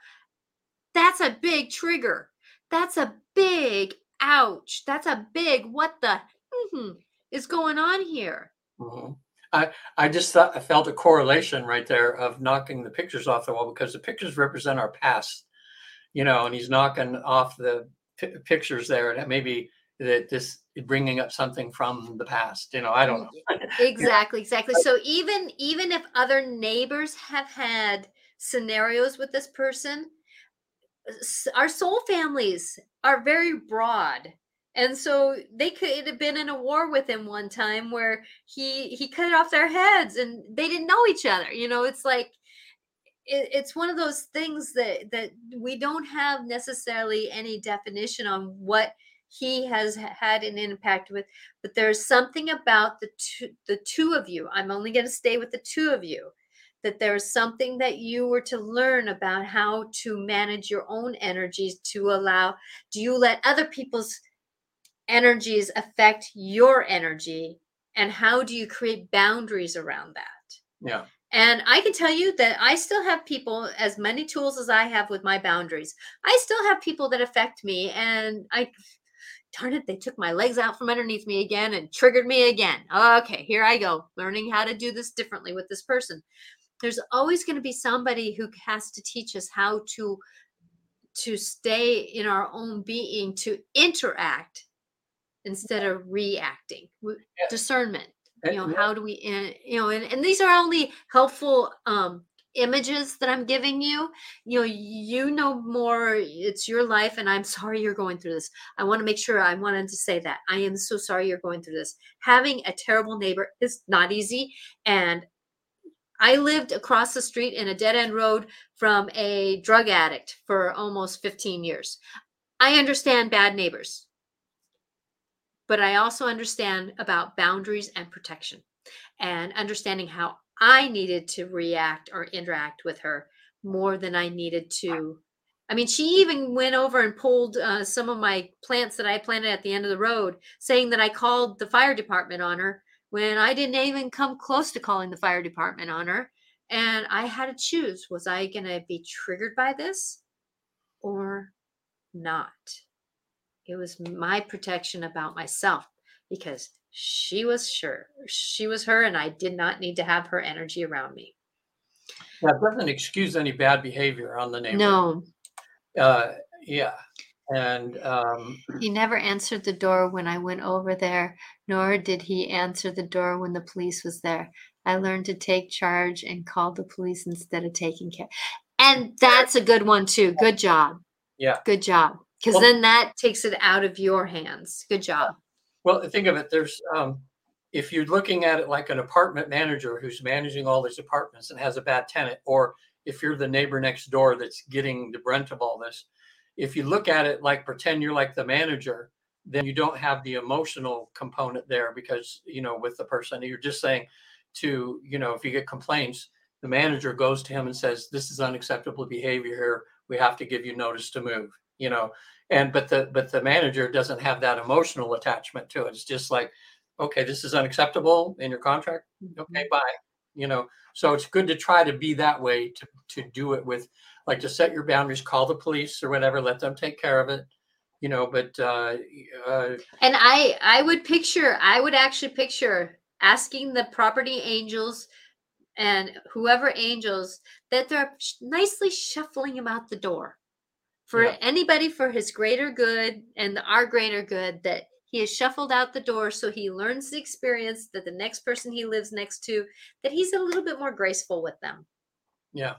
That's a big trigger. That's a big ouch. That's a big what the mm-hmm, is going on here. Mm-hmm. I, I just thought I felt a correlation right there of knocking the pictures off the wall, because the pictures represent our past, you know, and he's knocking off the p- pictures there. And maybe that this bringing up something from the past, you know, I don't know. Exactly. Exactly. So even, even if other neighbors have had scenarios with this person, our soul families are very broad. And so they could have been in a war with him one time where he he cut off their heads and they didn't know each other. You know, it's like, it, it's one of those things that, that we don't have necessarily any definition on what he has had an impact with. But there's something about the two, the two of you. I'm only going to stay with the two of you. that there's something that you were to learn about how to manage your own energies to allow, do you let other people's energies affect your energy? And how do you create boundaries around that? Yeah. And I can tell you that I still have people, as many tools as I have with my boundaries, I still have people that affect me. And I, darn it, they took my legs out from underneath me again and triggered me again. Okay, here I go, learning how to do this differently with this person. There's always going to be somebody who has to teach us how to, to stay in our own being, to interact instead of reacting. Yeah. Discernment. You know, how do we, you know, and, and these are only helpful um, images that I'm giving you. You know, you know more, it's your life, and I'm sorry you're going through this. I want to make sure I wanted to say that. I am so sorry you're going through this. Having a terrible neighbor is not easy. And I lived across the street in a dead end road from a drug addict for almost fifteen years. I understand bad neighbors. But I also understand about boundaries and protection and understanding how I needed to react or interact with her more than I needed to. I mean, she even went over and pulled uh, some of my plants that I planted at the end of the road, saying that I called the fire department on her when I didn't even come close to calling the fire department on her. And I had to choose, was I going to be triggered by this or not? It was my protection about myself because she was sure she was her and I did not need to have her energy around me. That doesn't excuse any bad behavior on the neighbor. No. Uh, yeah. And um, he never answered the door when I went over there, nor did he answer the door when the police was there. I learned to take charge and call the police instead of taking care. And that's a good one too. Good job. Yeah. Good job. Because well, then that takes it out of your hands. Good job. Well, think of it. There's, um, if you're looking at it like an apartment manager who's managing all these apartments and has a bad tenant, or if you're the neighbor next door that's getting the brunt of all this, if you look at it like pretend you're like the manager, then you don't have the emotional component there because, you know, with the person, you're just saying to, you know, if you get complaints, the manager goes to him and says, this is unacceptable behavior here. We have to give you notice to move. You know, and but the but the manager doesn't have that emotional attachment to it. It's just like, okay, this is unacceptable in your contract. Okay, bye. You know, so it's good to try to be that way, to to do it with like to set your boundaries, call the police or whatever, let them take care of it. You know, but uh, uh and I I would picture I would actually picture asking the property angels and whoever angels that they're nicely shuffling him out the door. For yeah. anybody, for his greater good and our greater good, that he is shuffled out the door so he learns the experience that the next person he lives next to, that he's a little bit more graceful with them. Yeah.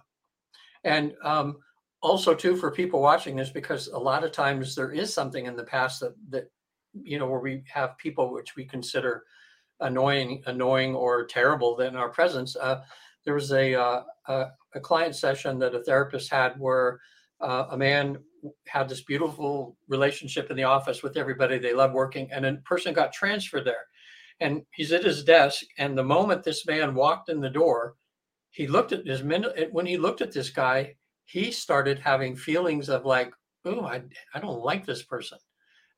And um, also, too, for people watching this, because a lot of times there is something in the past that, that you know, where we have people which we consider annoying, annoying or terrible in our presence. Uh, there was a, uh, a, a client session that a therapist had where Uh, a man had this beautiful relationship in the office with everybody. They loved working, and a person got transferred there. And he's at his desk, and the moment this man walked in the door, he looked at his men. When he looked at this guy, he started having feelings of like, "Oh, I, I don't like this person."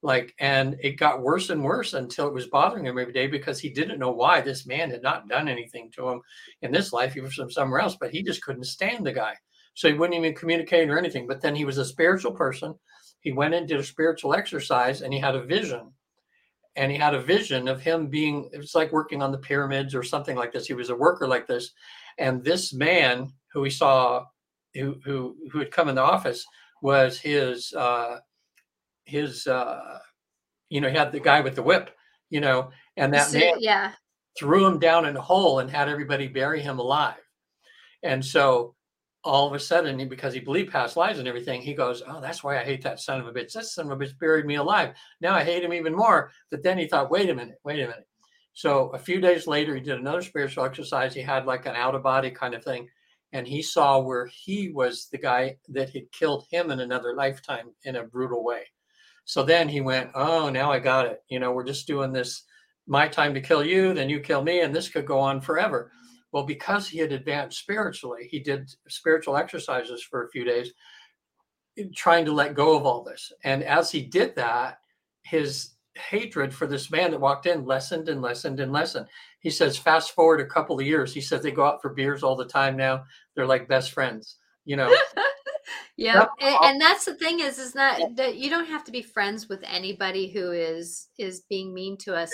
Like, and it got worse and worse until it was bothering him every day because he didn't know why. This man had not done anything to him in this life. He was from somewhere else, but he just couldn't stand the guy. So he wouldn't even communicate or anything. But then he was a spiritual person. He went and did a spiritual exercise and he had a vision. And he had a vision of him being, it's like working on the pyramids or something like this. He was a worker like this. And this man who he saw, who who, who had come in the office, was his, uh, his uh, you know, he had the guy with the whip, you know, and that so, man yeah. threw him down in a hole and had everybody bury him alive. And so all of a sudden, because he believed past lives and everything, he goes, oh, that's why I hate that son of a bitch. That son of a bitch buried me alive. Now I hate him even more. But then he thought, wait a minute, wait a minute. So a few days later, he did another spiritual exercise. He had like an out of body kind of thing. And he saw where he was the guy that had killed him in another lifetime in a brutal way. So then he went, oh, now I got it. You know, we're just doing this, my time to kill you, then you kill me. And this could go on forever. Well, because he had advanced spiritually, he did spiritual exercises for a few days, trying to let go of all this. And as he did that, his hatred for this man that walked in lessened and lessened and lessened. He says, fast forward a couple of years. He said, they go out for beers all the time now. They're like best friends, you know? Yeah. And, and that's the thing is, is not that you don't have to be friends with anybody who is, is being mean to us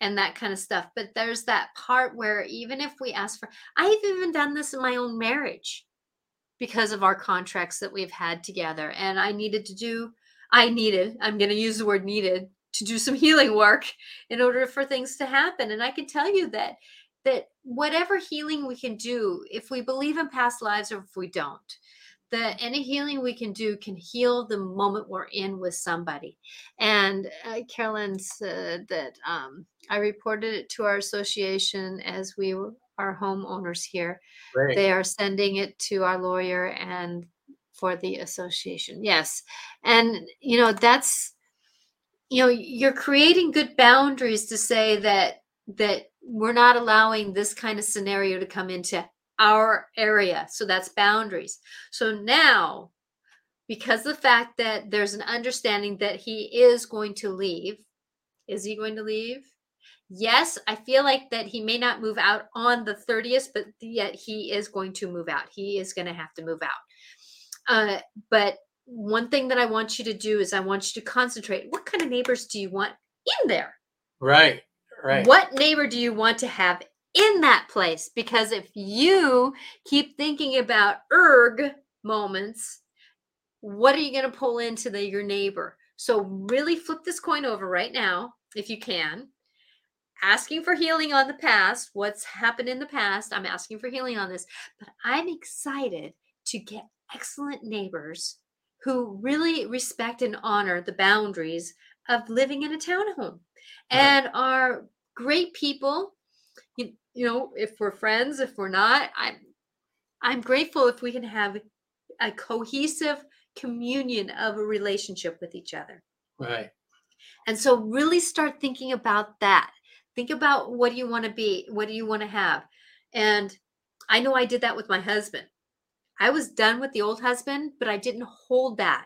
and that kind of stuff. But there's that part where even if we ask for, I've even done this in my own marriage because of our contracts that we've had together. And I needed to do, I needed, I'm going to use the word needed, to do some healing work in order for things to happen. And I can tell you that, that whatever healing we can do, if we believe in past lives or if we don't, that any healing we can do can heal the moment we're in with somebody. And uh, Carolyn said that um, I reported it to our association as we were, our homeowners here. Right. They are sending it to our lawyer and for the association. Yes. And, you know, that's, you know, you're creating good boundaries to say that that we're not allowing this kind of scenario to come into our area. So that's boundaries. So now, because the fact that there's an understanding that he is going to leave, is he going to leave? Yes, I feel like that he may not move out on the thirtieth, but yet he is going to move out. He is going to have to move out. Uh, but one thing that I want you to do is I want you to concentrate. What kind of neighbors do you want in there? Right, right. What neighbor do you want to have in that place? Because if you keep thinking about erg moments, what are you going to pull into the, your neighbor? So really flip this coin over right now, if you can. Asking for healing on the past, what's happened in the past. I'm asking for healing on this, but I'm excited to get excellent neighbors who really respect and honor the boundaries of living in a townhome and are great people. You, you know, if we're friends, if we're not, I'm, I'm grateful if we can have a cohesive communion of a relationship with each other. Right. And so really start thinking about that. Think about what do you want to be? What do you want to have? And I know I did that with my husband. I was done with the old husband, but I didn't hold that.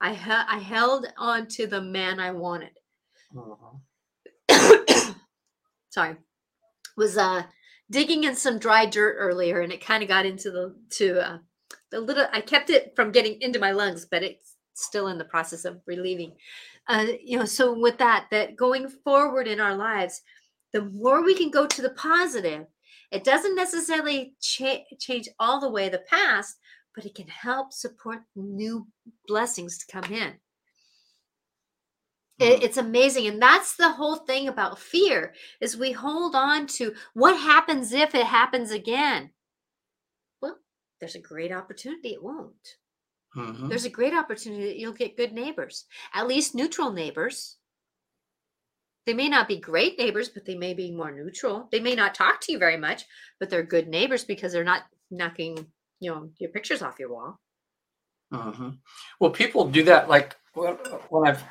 I ha- I held on to the man I wanted. Uh-huh. Sorry, was uh, digging in some dry dirt earlier, and it kind of got into the to uh, the little. I kept it from getting into my lungs, but it's still in the process of relieving. Uh, you know, so with that, that going forward in our lives, the more we can go to the positive. It doesn't necessarily cha- change all the way the past, but it can help support new blessings to come in. It, it's amazing. And that's the whole thing about fear is we hold on to what happens if it happens again. Well, there's a great opportunity it won't. Mm-hmm. There's a great opportunity that you'll get good neighbors, at least neutral neighbors. They may not be great neighbors, but they may be more neutral. They may not talk to you very much, but they're good neighbors because they're not knocking, you know, your pictures off your wall. Mm-hmm. Well, people do that. Like when I've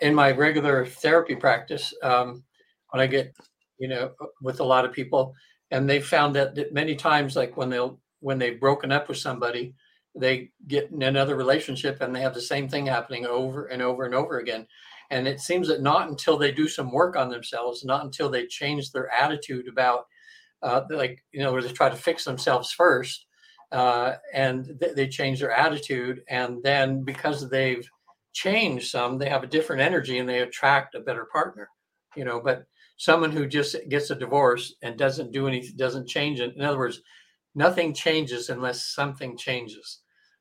in my regular therapy practice, um, when I get, you know, with a lot of people, and they found that, that many times, like when they'll when they've broken up with somebody, they get in another relationship and they have the same thing happening over and over and over again. And it seems that not until they do some work on themselves, not until they change their attitude about, uh, like, you know, where they try to fix themselves first uh, and th- they change their attitude. And then because they've changed some, they have a different energy and they attract a better partner, you know. But someone who just gets a divorce and doesn't do anything, doesn't change it. In other words, nothing changes unless something changes.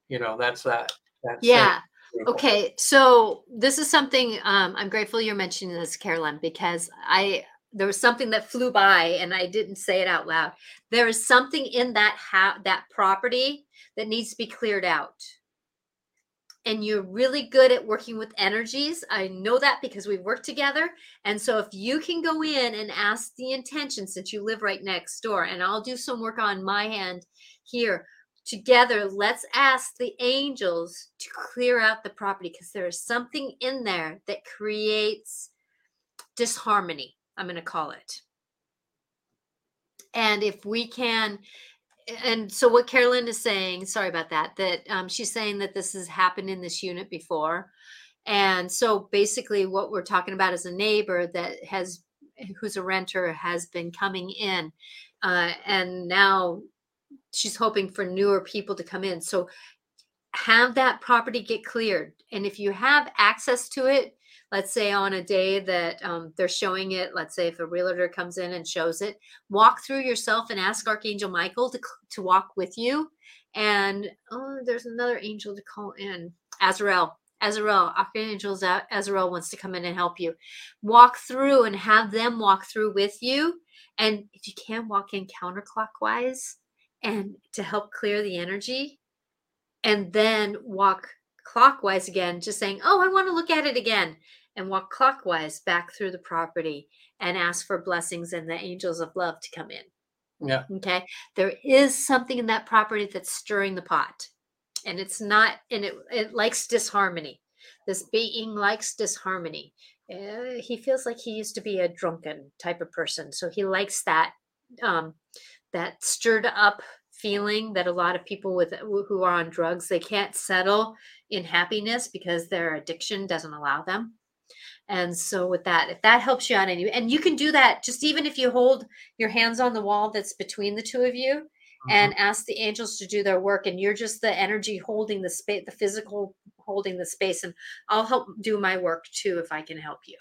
You know, that's that. That's yeah. That. Okay, so this is something um, I'm grateful you're mentioning this, Carolyn, because I there was something that flew by and I didn't say it out loud. There is something in that ha- that property that needs to be cleared out. And you're really good at working with energies. I know that because we work together. And so if you can go in and ask the intention, since you live right next door, and I'll do some work on my hand here. Together, let's ask the angels to clear out the property because there is something in there that creates disharmony, I'm going to call it. And if we can, and so what Carolyn is saying, sorry about that, that um, she's saying that this has happened in this unit before. And so basically what we're talking about is a neighbor that has, who's a renter, has been coming in uh, and now she's hoping for newer people to come in. So have that property get cleared. And if you have access to it, let's say on a day that um, they're showing it, let's say if a realtor comes in and shows it, walk through yourself and ask Archangel Michael to, to walk with you. And oh, there's another angel to call in, Azrael. Azrael, Archangel Azrael wants to come in and help you. Walk through and have them walk through with you. And if you can, walk in counterclockwise and to help clear the energy, and then walk clockwise again, just saying, oh, I want to look at it again, and walk clockwise back through the property and ask for blessings and the angels of love to come in. Yeah. Okay. There is something in that property that's stirring the pot. And it's not, and it, it likes disharmony. This being likes disharmony. Uh, he feels like he used to be a drunken type of person. So he likes that, um, that stirred up feeling that a lot of people with who are on drugs, they can't settle in happiness because their addiction doesn't allow them. And so with that, if that helps you out, and you, and you can do that just even if you hold your hands on the wall that's between the two of you, and ask the angels to do their work. And you're just the energy holding the space, the physical holding the space. And I'll help do my work too, if I can help you.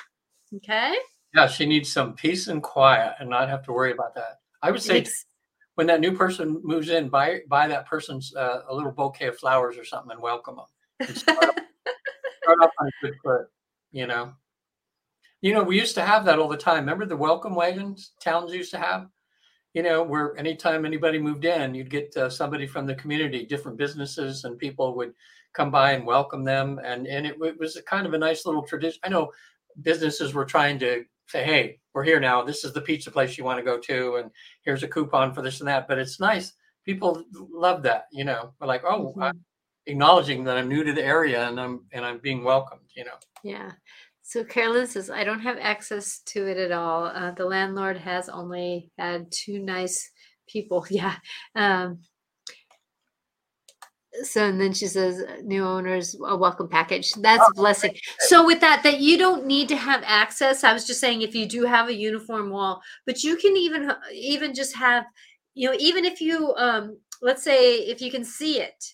Okay. Yeah. She needs some peace and quiet and not have to worry about that. I would say it's, when that new person moves in, buy, buy that person's uh, a little bouquet of flowers or something and welcome them. And start, up, start up on a good foot, you know, you know, we used to have that all the time. Remember the welcome wagons towns used to have? You know, where anytime anybody moved in, you'd get uh, somebody from the community, different businesses, and people would come by and welcome them. And, and it, it was a kind of a nice little tradition. I know businesses were trying to say, hey, we're here now. This is the pizza place you want to go to. And here's a coupon for this and that. But it's nice. People love that, you know. We're like, oh, mm-hmm. I'm acknowledging that I'm new to the area and I'm and I'm being welcomed, you know. Yeah. So Carolyn says, I don't have access to it at all. Uh, the landlord has only had two nice people. Yeah. Um, so, and then she says, new owners, a welcome package. That's oh, a blessing. Okay. So with that, that you don't need to have access. I was just saying, if you do have a uniform wall, but you can even, even just have, you know, even if you, um, let's say if you can see it,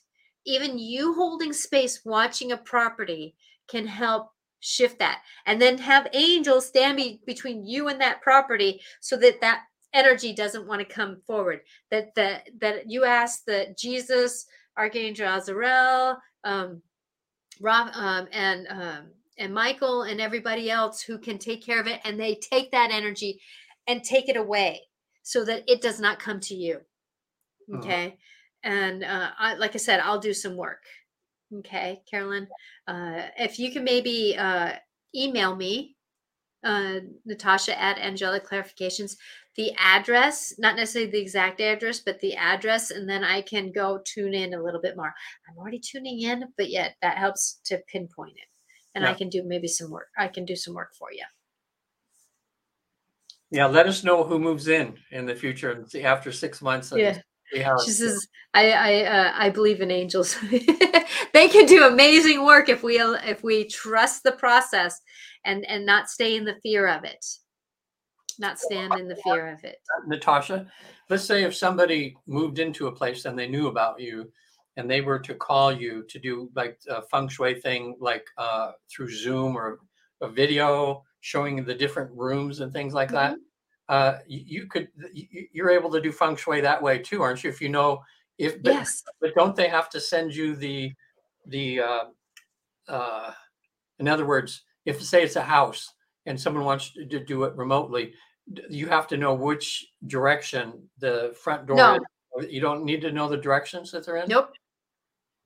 even you holding space, watching a property can help shift that, and then have angels stand be, between you and that property so that that energy doesn't want to come forward. That that that you ask that Jesus, Archangel Azrael, um, Rob, um, and um, and Michael, and everybody else who can take care of it, and they take that energy and take it away so that it does not come to you. Okay, uh-huh. and uh, I, like I said, I'll do some work. Okay, Carolyn, uh, if you can maybe uh, email me, uh, Natasha at Angelic Clarifications, the address, not necessarily the exact address, but the address, and then I can go tune in a little bit more. I'm already tuning in, but yet that helps to pinpoint it. And yeah. I can do maybe some work. I can do some work for you. Yeah, let us know who moves in in the future after six months. Yeah. Yeah. She says, I I, uh, I believe in angels. They can do amazing work if we if we trust the process and, and not stay in the fear of it. Not stand in the fear of it. Natasha, let's say if somebody moved into a place and they knew about you and they were to call you to do like a feng shui thing, like uh, through Zoom or a video showing the different rooms and things like mm-hmm. that. Uh, you could, you're able to do feng shui that way too, aren't you? If you know, if but, yes. But don't they have to send you the the? Uh, uh, in other words, if say it's a house and someone wants to do it remotely, you have to know which direction the front door. No. Is. You don't need to know the directions that they're in. Nope.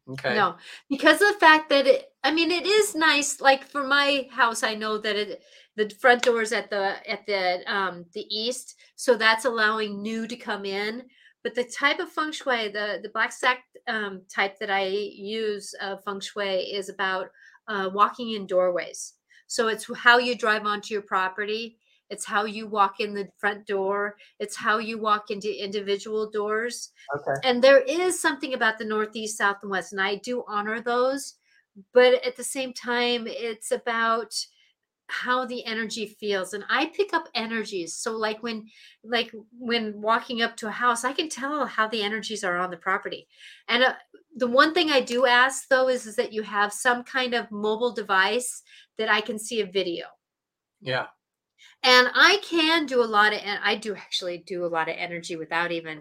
Okay. No, because of the fact that it, I mean, it is nice. Like for my house, I know that it. The front door is at the at the um, the east, so that's allowing new to come in. But the type of feng shui, the the black sack um, type that I use of feng shui is about uh, walking in doorways. So it's how you drive onto your property, It's how you walk in the front door. It's how you walk into individual doors. Okay. And there is something about the Northeast, South, and West, and I do honor those. But at the same time, it's about how the energy feels. And I pick up energies. So like when, like when walking up to a house, I can tell how the energies are on the property. And uh, the one thing I do ask though, is, is that you have some kind of mobile device that I can see a video. Yeah. And I can do a lot of, and I do actually do a lot of energy without even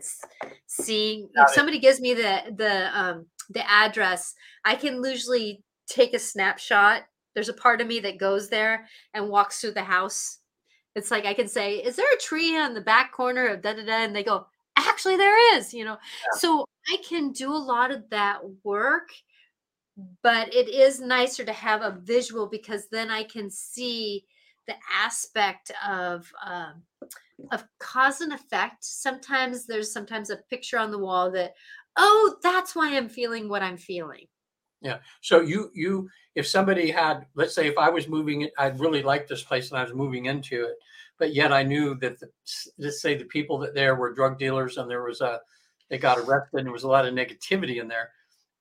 seeing. Got if it. Somebody gives me the, the, um, the address, I can usually take a snapshot. There's a part of me that goes there and walks through the house. It's like I can say, is there a tree on the back corner of da da da? And they go, actually, there is, you know. Yeah. So I can do a lot of that work, but it is nicer to have a visual because then I can see the aspect of um, of cause and effect. Sometimes there's sometimes a picture on the wall that, oh, that's why I'm feeling what I'm feeling. Yeah. So you, you, if somebody had, let's say if I was moving, I really liked this place and I was moving into it, but yet I knew that, the, let's say the people that there were drug dealers and there was a, they got arrested and there was a lot of negativity in there.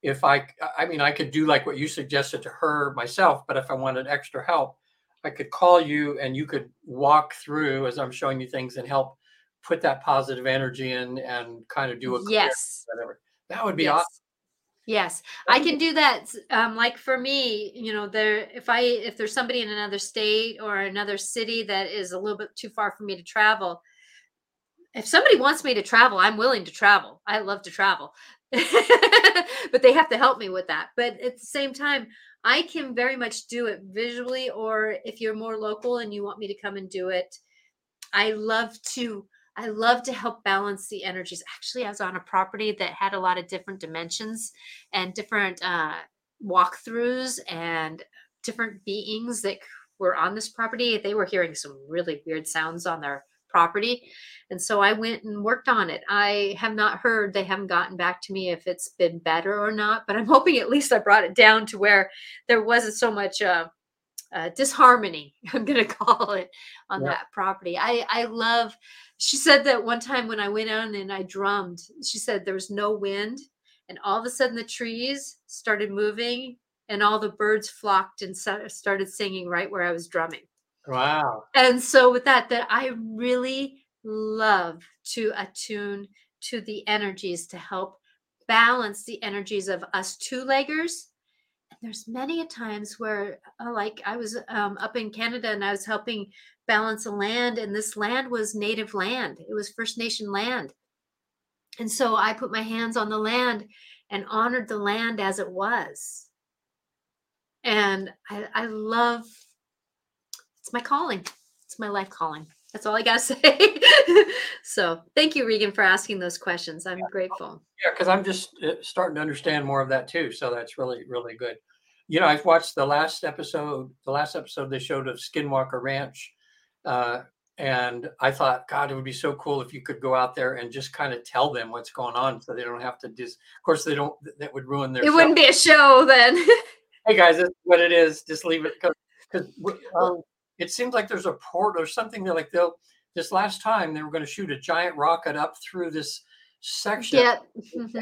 If I, I mean, I could do like what you suggested to her myself, but if I wanted extra help, I could call you and you could walk through as I'm showing you things and help put that positive energy in and kind of do a, yes, whatever. That would be yes. awesome. Yes, I can do that. Um, like for me, you know, there if I if there's somebody in another state or another city that is a little bit too far for me to travel. If somebody wants me to travel, I'm willing to travel. I love to travel, but they have to help me with that. But at the same time, I can very much do it visually, or if you're more local and you want me to come and do it, I love to. I love to help balance the energies. Actually, I was on a property that had a lot of different dimensions and different uh, walkthroughs and different beings that were on this property. They were hearing some really weird sounds on their property. And so I went and worked on it. I have not heard, they haven't gotten back to me if it's been better or not, but I'm hoping at least I brought it down to where there wasn't so much uh, uh, disharmony, I'm going to call it, on yeah. that property. I, I love... She said that one time when I went on and I drummed, she said there was no wind and all of a sudden the trees started moving and all the birds flocked and started singing right where I was drumming. Wow. And so with that, that I really love to attune to the energies to help balance the energies of us two-leggers. And there's many a times where like I was um, up in Canada and I was helping balance of land, and this land was native land. It was First Nation land. And so I put my hands on the land and honored the land as it was. And I, I love, it's my calling. It's my life calling. That's all I got to say. So thank you, Regan, for asking those questions. I'm yeah. grateful. Yeah, because I'm just starting to understand more of that too. So that's really, really good. You know, I've watched the last episode, the last episode they showed of Skinwalker Ranch. Uh, and I thought, God, it would be so cool if you could go out there and just kind of tell them what's going on so they don't have to just, of course they don't, that would ruin their, it show. Wouldn't be a show then. Hey guys, this is what it is. Just leave it. Cause um, it seems like there's a port or something. They're like, they'll, this last time they were going to shoot a giant rocket up through this section. Yeah. Mm-hmm.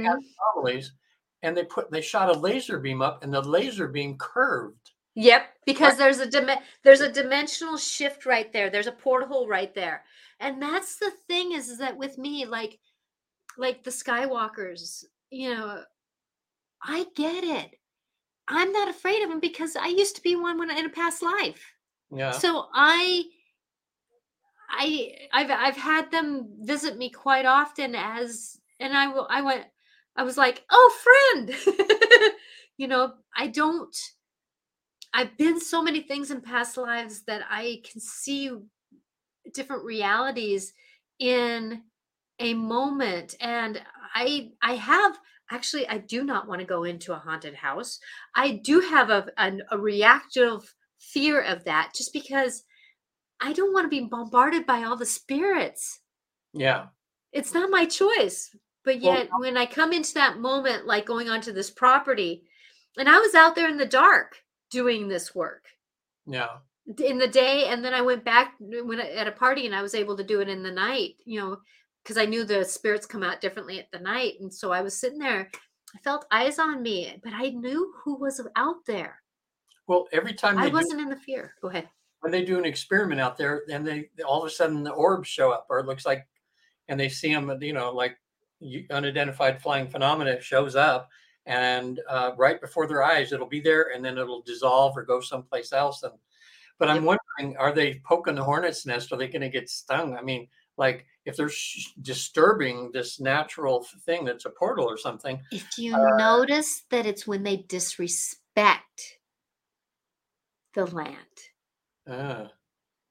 Anomalies, and they put, they shot a laser beam up and the laser beam curved. Yep, because there's a dim- there's a dimensional shift right there. There's a porthole right there. And that's the thing is, is that with me, like like the Skywalkers, you know, I get it. I'm not afraid of them because I used to be one when in a past life. Yeah. So I I I've I've had them visit me quite often as and I will I went I was like, "Oh, friend." You know, I don't I've been so many things in past lives that I can see different realities in a moment. And I, I have actually, I do not want to go into a haunted house. I do have a, a, a reactive fear of that just because I don't want to be bombarded by all the spirits. Yeah. It's not my choice. But yet well, when I come into that moment, like going onto this property and I was out there in the dark, doing this work. Yeah. in the day, and then I went back when at a party, and I was able to do it in the night, you know, because I knew the spirits come out differently at the night. And so I was sitting there, I felt eyes on me, but I knew who was out there. Well, every time they I wasn't do, in the fear. Go ahead. When they do an experiment out there, and they all of a sudden the orbs show up, or it looks like, and they see them, you know, like unidentified flying phenomena shows up, and uh, right before their eyes, it'll be there, and then it'll dissolve or go someplace else. And but I'm yep. wondering, are they poking the hornet's nest? Are they going to get stung? I mean, like if they're sh- disturbing this natural thing that's a portal or something. If you uh, notice that it's when they disrespect the land. Uh,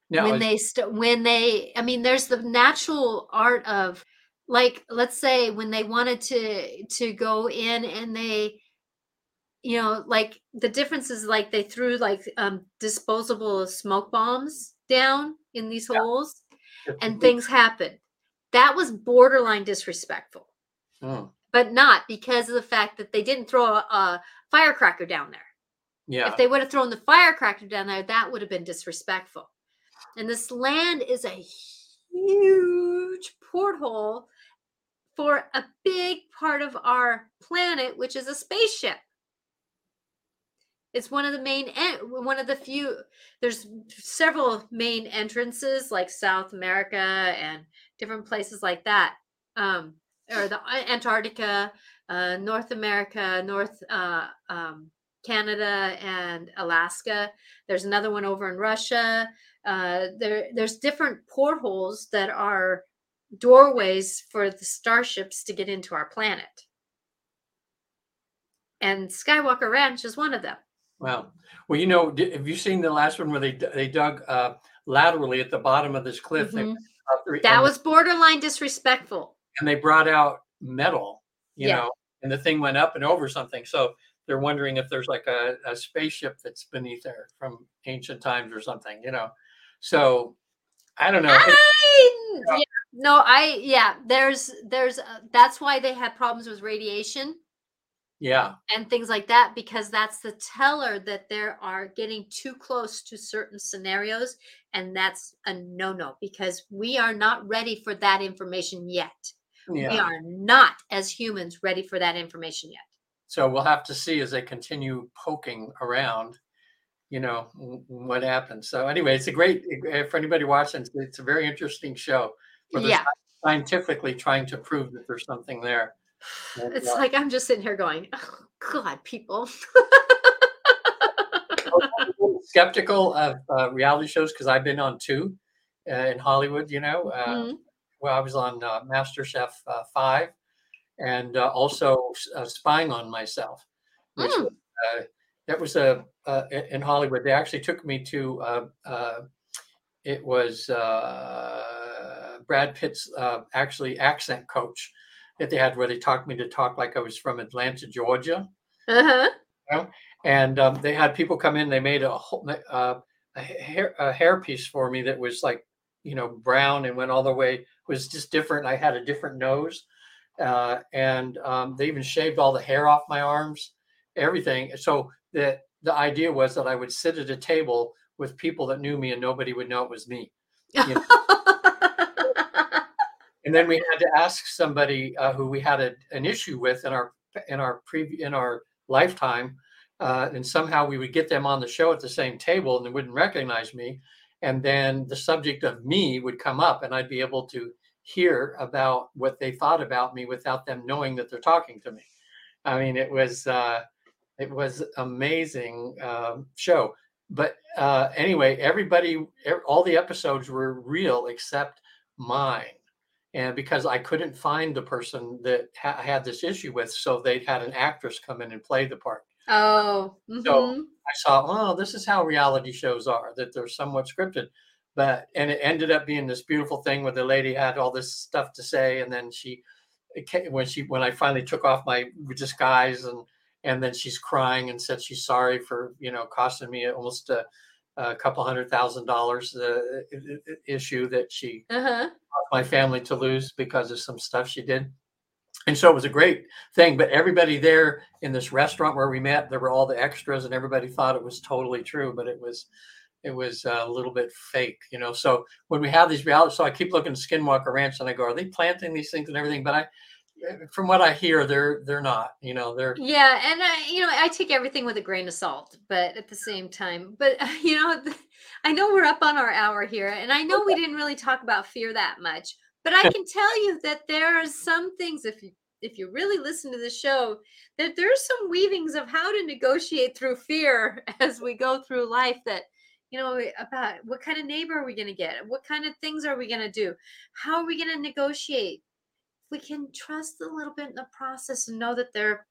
now when I, they, st- when they, I mean, there's the natural art of, like, let's say when they wanted to, to go in and they, you know, like the difference is like they threw like um, disposable smoke bombs down in these yeah. holes and things happened. That was borderline disrespectful, oh. but not because of the fact that they didn't throw a, a firecracker down there. Yeah. If they would have thrown the firecracker down there, that would have been disrespectful. And this land is a huge porthole for a big part of our planet, which is a spaceship. It's one of the main, one of the few, there's several main entrances like South America and different places like that. Um, or the Antarctica, uh, North America, North uh, um, Canada and Alaska. There's another one over in Russia. Uh, there, there's different portholes that are doorways for the starships to get into our planet. And Skywalker Ranch is one of them. Wow. Well, you know, have you seen the last one where they they dug uh, laterally at the bottom of this cliff? Mm-hmm. They, that was borderline disrespectful. And they brought out metal, you yeah. know, and the thing went up and over something. So they're wondering if there's like a, a spaceship that's beneath there from ancient times or something, you know. So I don't know. I, you know. Yeah, no, I, yeah, there's, there's, uh, that's why they have problems with radiation. Yeah. And things like that, because that's the teller that there are getting too close to certain scenarios. And that's a no-no because we are not ready for that information yet. Yeah. We are not, as humans, ready for that information yet. So we'll have to see as they continue poking around, you know, what happens. So anyway, it's a great, for anybody watching, it's a very interesting show. Where yeah. Scientifically trying to prove that there's something there. It's yeah. like I'm just sitting here going, oh, God, people. I'm skeptical of uh, reality shows because I've been on two uh, in Hollywood, you know. Uh, mm-hmm. Well, I was on uh, Master Chef uh, five and uh, also uh, Spying on Myself. Which, mm. uh, that was uh, uh, in Hollywood. They actually took me to, uh, uh, it was uh, Brad Pitt's uh, actually accent coach. That they had where they taught me to talk like I was from Atlanta, Georgia. Uh-huh. You know? And um, they had people come in. They made a whole uh, a hair a hair piece for me that was like, you know, brown and went all the way. It was just different. I had a different nose, uh, and um, they even shaved all the hair off my arms, everything. So the the idea was that I would sit at a table with people that knew me, and nobody would know it was me. You know? And then we had to ask somebody uh, who we had a, an issue with in our in our pre, in our lifetime, uh, and somehow we would get them on the show at the same table, and they wouldn't recognize me. And then the subject of me would come up, and I'd be able to hear about what they thought about me without them knowing that they're talking to me. I mean, it was uh, it was amazing uh, show. But uh, anyway, everybody, all the episodes were real except mine. And because I couldn't find the person that ha- I had this issue with, so they had an actress come in and play the part. Oh. Mm-hmm. So I saw, oh, this is how reality shows are, that they're somewhat scripted. But and it ended up being this beautiful thing where the lady had all this stuff to say, and then she, it came, when she when I finally took off my disguise, and and then she's crying and said she's sorry for, you know, costing me almost a, a couple hundred thousand dollars the uh, issue that she. Uh-huh. My family to lose because of some stuff she did. And so it was a great thing, but everybody there in this restaurant where we met, there were all the extras and everybody thought it was totally true, but it was, it was a little bit fake, you know. So when we have these realities, so I keep looking at Skinwalker Ranch and I go, are they planting these things and everything? But I, from what I hear, they're, they're not, you know, they're. Yeah. And I, you know, I take everything with a grain of salt, but at the same time, but you know, I know we're up on our hour here and I know we didn't really talk about fear that much, but I can tell you that there are some things, if you, if you really listen to the show, that there's some weavings of how to negotiate through fear as we go through life, that, you know, about what kind of neighbor are we going to get? What kind of things are we going to do? How are we going to negotiate? We can trust a little bit in the process and know that there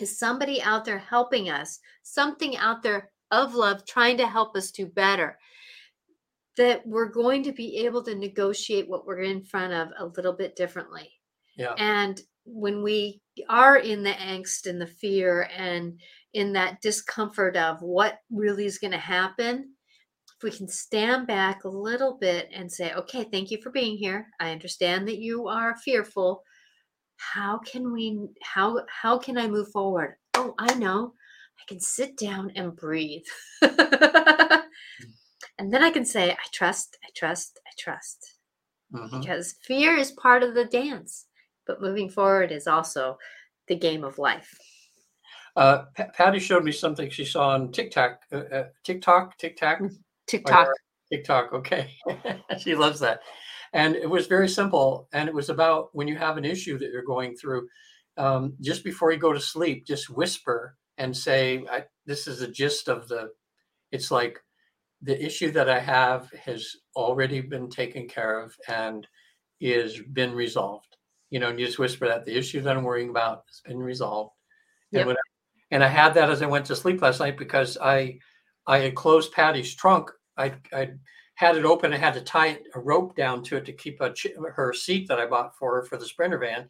is somebody out there helping us, something out there of love trying to help us do better, that we're going to be able to negotiate what we're in front of a little bit differently. Yeah. And when we are in the angst and the fear and in that discomfort of what really is going to happen, if we can stand back a little bit and say, okay, thank you for being here. I understand that you are fearful. How can we, how, how can I move forward? Oh, I know. I can sit down and breathe. And then I can say, I trust, I trust, I trust. Mm-hmm. Because fear is part of the dance, but moving forward is also the game of life. Uh, Patty showed me something she saw on TikTok, uh, uh, TikTok, TikTok, TikTok, TikTok. Okay. She loves that. And it was very simple. And it was about when you have an issue that you're going through, um, just before you go to sleep, just whisper and say, I, this is the gist of the, it's like the issue that I have has already been taken care of and is been resolved. You know, and you just whisper that the issue that I'm worrying about has been resolved. Yep. And when I, And I had that as I went to sleep last night because I I had closed Patty's trunk. I I had it open. I had to tie a rope down to it to keep a, her seat that I bought for her for the Sprinter van.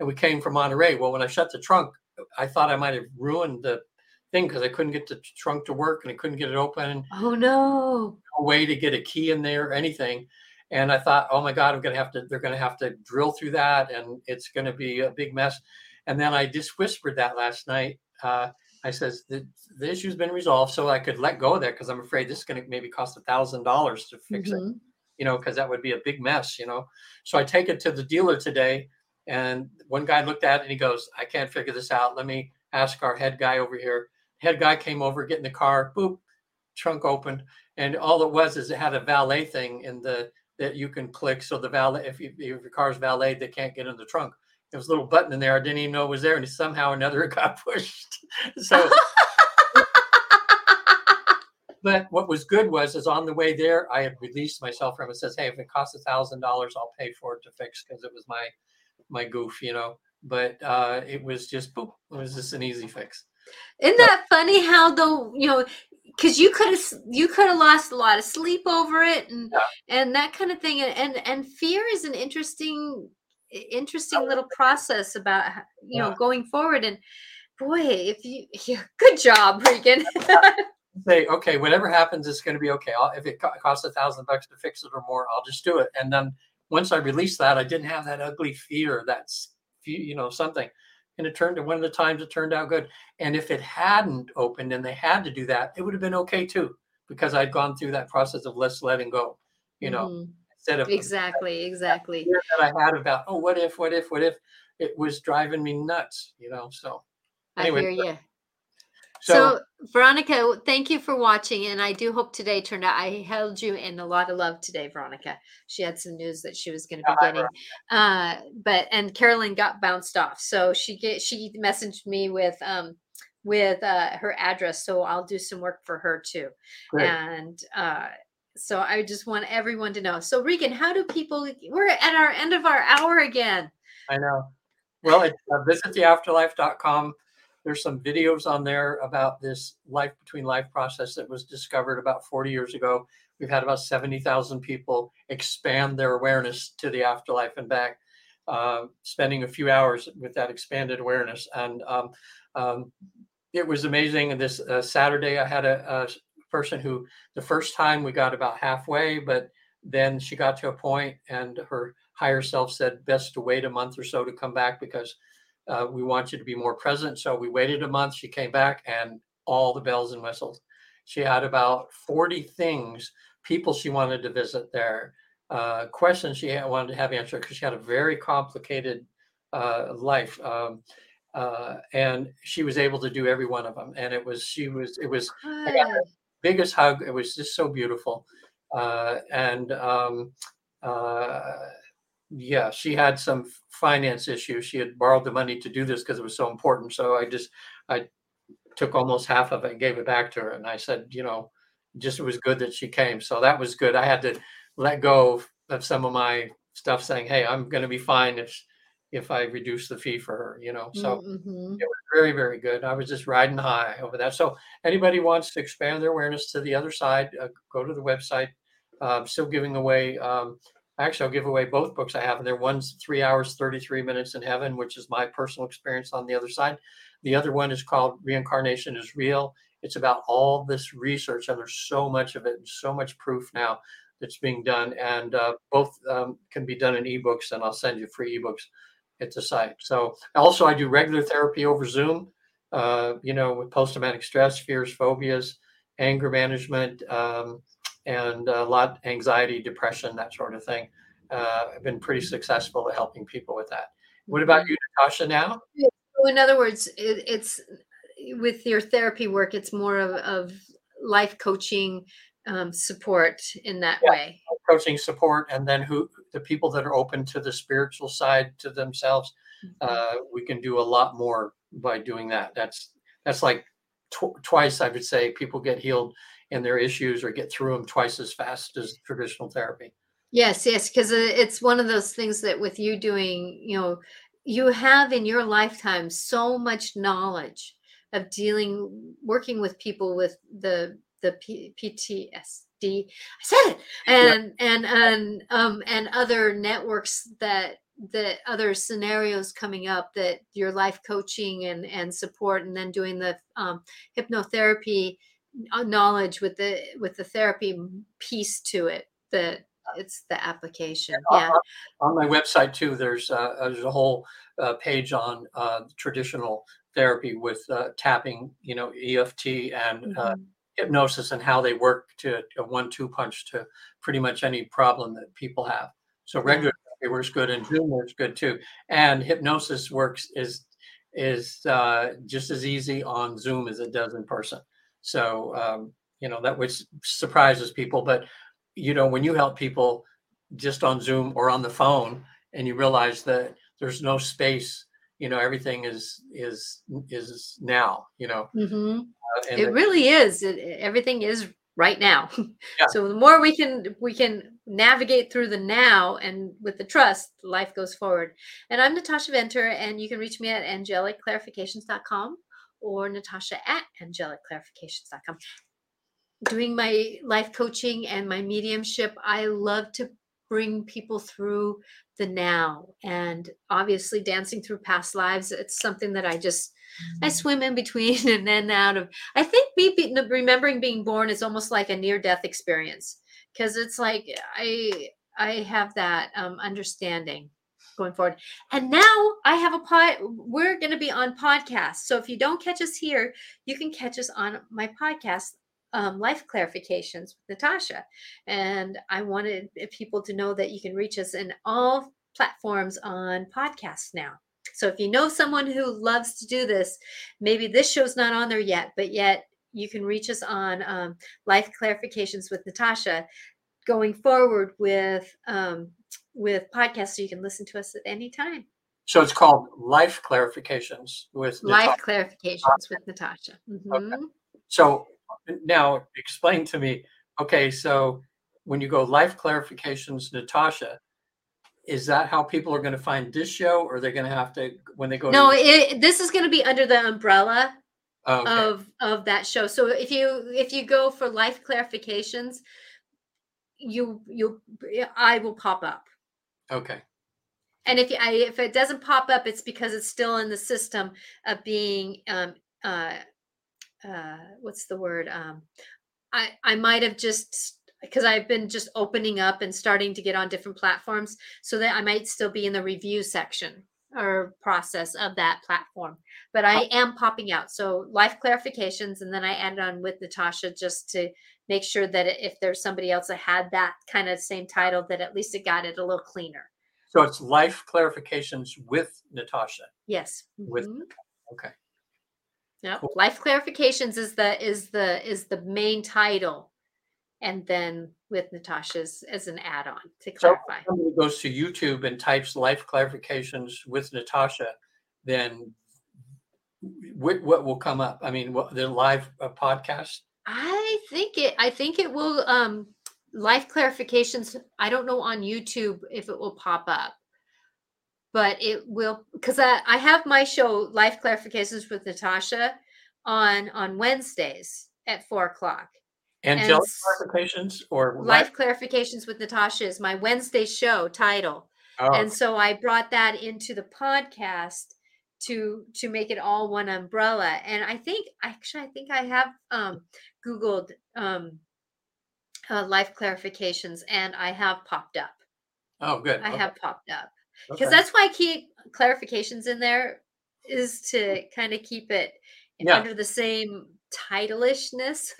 And we came from Monterey. Well, when I shut the trunk, I thought I might have ruined the thing because I couldn't get the trunk to work and I couldn't get it open. Oh, no. No way to get a key in there or anything. And I thought, oh, my God, I'm going to have to, they're going to have to drill through that. And it's going to be a big mess. And then I just whispered that last night. Uh, I says, the, the issue has been resolved, so I could let go of that because I'm afraid this is going to maybe cost a thousand dollars to fix mm-hmm. it, you know, because that would be a big mess, you know. So I take it to the dealer today, and one guy looked at it and he goes, I can't figure this out. Let me ask our head guy over here. Head guy came over, get in the car, boop, trunk opened, and all it was is it had a valet thing in the that you can click. So the valet, if, you, if your car's valeted, they can't get in the trunk. There was a little button in there. I didn't even know it was there. And somehow or another, it got pushed. So, but what was good was, is on the way there, I had released myself from it. It says, hey, if it costs a thousand dollars, I'll pay for it to fix because it was my, my goof, you know. But uh, it was just, boop, it was just an easy fix. Isn't that but, funny how though, you know, because you could have you could have lost a lot of sleep over it and, yeah. and that kind of thing. And, and fear is an interesting... interesting little process about, you know, yeah. going forward. And boy, if you, yeah, good job, Regan. Say, okay, whatever happens, it's going to be okay. I'll, if it co- costs a thousand bucks to fix it or more, I'll just do it. And then once I released that, I didn't have that ugly fear. That's, you know, something. And it turned to one of the times it turned out good. And if it hadn't opened and they had to do that, it would have been okay too, because I'd gone through that process of let's letting go, you know. Mm-hmm. Of exactly, that, exactly. That, that I had about, oh, what if, what if, what if, it was driving me nuts, you know. So, anyway, I hear you. So, so, Veronica, thank you for watching, and I do hope today turned out. I held you in a lot of love today, Veronica. She had some news that she was going to be getting, uh, but and Carolyn got bounced off, so she get she messaged me with um with uh, her address, so I'll do some work for her too. Great. And uh. So I just want everyone to know. So Regan, how do people, we're at our end of our hour again. I know. Well, it's, uh, visit the afterlife dot com. There's some videos on there about this life between life process that was discovered about forty years ago. We've had about seventy thousand people expand their awareness to the afterlife and back, uh, spending a few hours with that expanded awareness. And um, um, it was amazing. And this uh, Saturday I had a, a person who the first time we got about halfway, but then she got to a point and her higher self said best to wait a month or so to come back because uh, we want you to be more present. So we waited a month. She came back and all the bells and whistles. She had about forty things, people she wanted to visit there, uh, questions she wanted to have answered, because she had a very complicated uh, life. Um, uh, and she was able to do every one of them. And it was, she was, it was I got her biggest hug. It was just so beautiful. Uh, and um, uh, yeah, she had some finance issues. She had borrowed the money to do this because it was so important. So I just, I took almost half of it and gave it back to her. And I said, you know, just, it was good that she came. So that was good. I had to let go of some of my stuff saying, hey, I'm going to be fine if, if I reduce the fee for her, you know? So mm-hmm. It was very, very good. I was just riding high over that. So anybody wants to expand their awareness to the other side, uh, go to the website. Uh, I'm still giving away, um, actually I'll give away both books I have. And they're one's three hours, thirty-three minutes in heaven, which is my personal experience on the other side. The other one is called Reincarnation is Real. It's about all this research, and there's so much of it and so much proof now that's being done. And uh, both um, can be done in eBooks, and I'll send you free eBooks at the site. So also I do regular therapy over Zoom, uh, you know, with post-traumatic stress, fears, phobias, anger management, um, and a lot anxiety, depression, that sort of thing. Uh, I've been pretty successful at helping people with that. What about you, Natasha, now? In other words, it, it's with your therapy work, it's more of, of life coaching um, support in that yeah. way. Coaching support, and then who the people that are open to the spiritual side to themselves, mm-hmm. uh, we can do a lot more by doing that. That's that's like tw- twice, I would say, people get healed in their issues or get through them twice as fast as traditional therapy. Yes, yes, because it's one of those things that with you doing, you know, you have in your lifetime so much knowledge of dealing, working with people with the the P- PTSD. I said it, and yeah. and and um and other networks that that other scenarios coming up that your life coaching and and support, and then doing the um, hypnotherapy knowledge with the with the therapy piece to it. That it's the application. Yeah. On, on my website too, there's uh, there's a whole uh, page on uh, traditional therapy with uh, tapping, you know, E F T and. Mm-hmm. Uh, hypnosis and how they work to a one two punch to pretty much any problem that people have. So regular therapy works good, and Zoom works good too. And hypnosis works is is uh, just as easy on Zoom as it does in person. So um, you know, that which surprises people, but you know, when you help people just on Zoom or on the phone, and you realize that there's no space, you know, everything is is is now, you know. Mm-hmm. Uh, it the, really is. It, everything is right now. Yeah. So the more we can we can navigate through the now, and with the trust, life goes forward. And I'm Natasha Venter, and you can reach me at angelic clarifications dot com or Natasha at angelic clarifications dot com. Doing my life coaching and my mediumship, I love to bring people through the now, and obviously dancing through past lives. It's something that I just, I swim in between and then out of. I think me be, remembering being born is almost like a near-death experience, because it's like I I have that um, understanding going forward. And now I have a pod. We're going to be on podcast, so if you don't catch us here, you can catch us on my podcast. Um, Life Clarifications with Natasha. And I wanted people to know that you can reach us in all platforms on podcasts now. So if you know someone who loves to do this, maybe this show's not on there yet, but yet you can reach us on um, Life Clarifications with Natasha going forward with, um, with podcasts, so you can listen to us at any time. So it's called Life Clarifications with Natasha. Life Clarifications with Natasha. Mm-hmm. Okay. So now explain to me, okay, so when you go Life Clarifications Natasha, is that how people are going to find this show, or they're going to have to, when they go? No, to- it, this is going to be under the umbrella oh, okay. of, of that show. So if you, if you go for Life Clarifications, you, you, I will pop up. Okay. And if you, I, if it doesn't pop up, it's because it's still in the system of being, um, uh, uh, what's the word? Um, I, I might've just, cause I've been just opening up and starting to get on different platforms, so that I might still be in the review section or process of that platform. But I am popping out. So Life Clarifications, and then I add on with Natasha just to make sure that if there's somebody else that had that kind of same title, that at least it got it a little cleaner. So it's Life Clarifications with Natasha. Yes. With mm-hmm. Okay. No, cool. Life Clarifications is the is the is the main title, and then with Natasha's as an add-on to clarify. So if somebody goes to YouTube and types Life Clarifications with Natasha, then what, what will come up? I mean, what, the live uh, podcast? I think it. I think it will. Um, Life Clarifications. I don't know on YouTube if it will pop up, but it will, because I, I have my show Life Clarifications with Natasha on on Wednesdays at four o'clock. Angelic and Clarifications or Life Clarifications with Natasha is my Wednesday show title. Oh. And so I brought that into the podcast to to make it all one umbrella. And I think actually I think I have um, Googled um, uh, Life Clarifications, and I have popped up. Oh, good. I okay. have popped up. Because okay. that's why I keep clarifications in there, is to kind of keep it yeah. under the same title-ishness.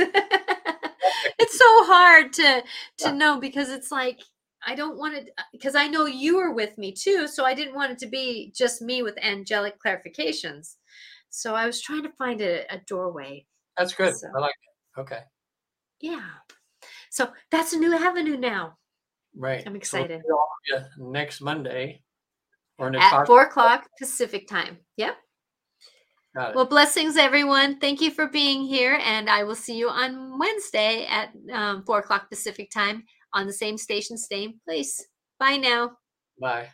It's so hard to to know, because it's like, I don't want it, because I know you were with me too. So I didn't want it to be just me with Angelic Clarifications. So I was trying to find a, a doorway. That's good. So, I like it. Okay. Yeah. So that's a new avenue now. Right. I'm excited. So we'll see you next Monday. Or next At four o'clock Pacific time. Yep. Well, blessings, everyone. Thank you for being here. And I will see you on Wednesday at um, four o'clock Pacific time on the same station, same place. Bye now. Bye.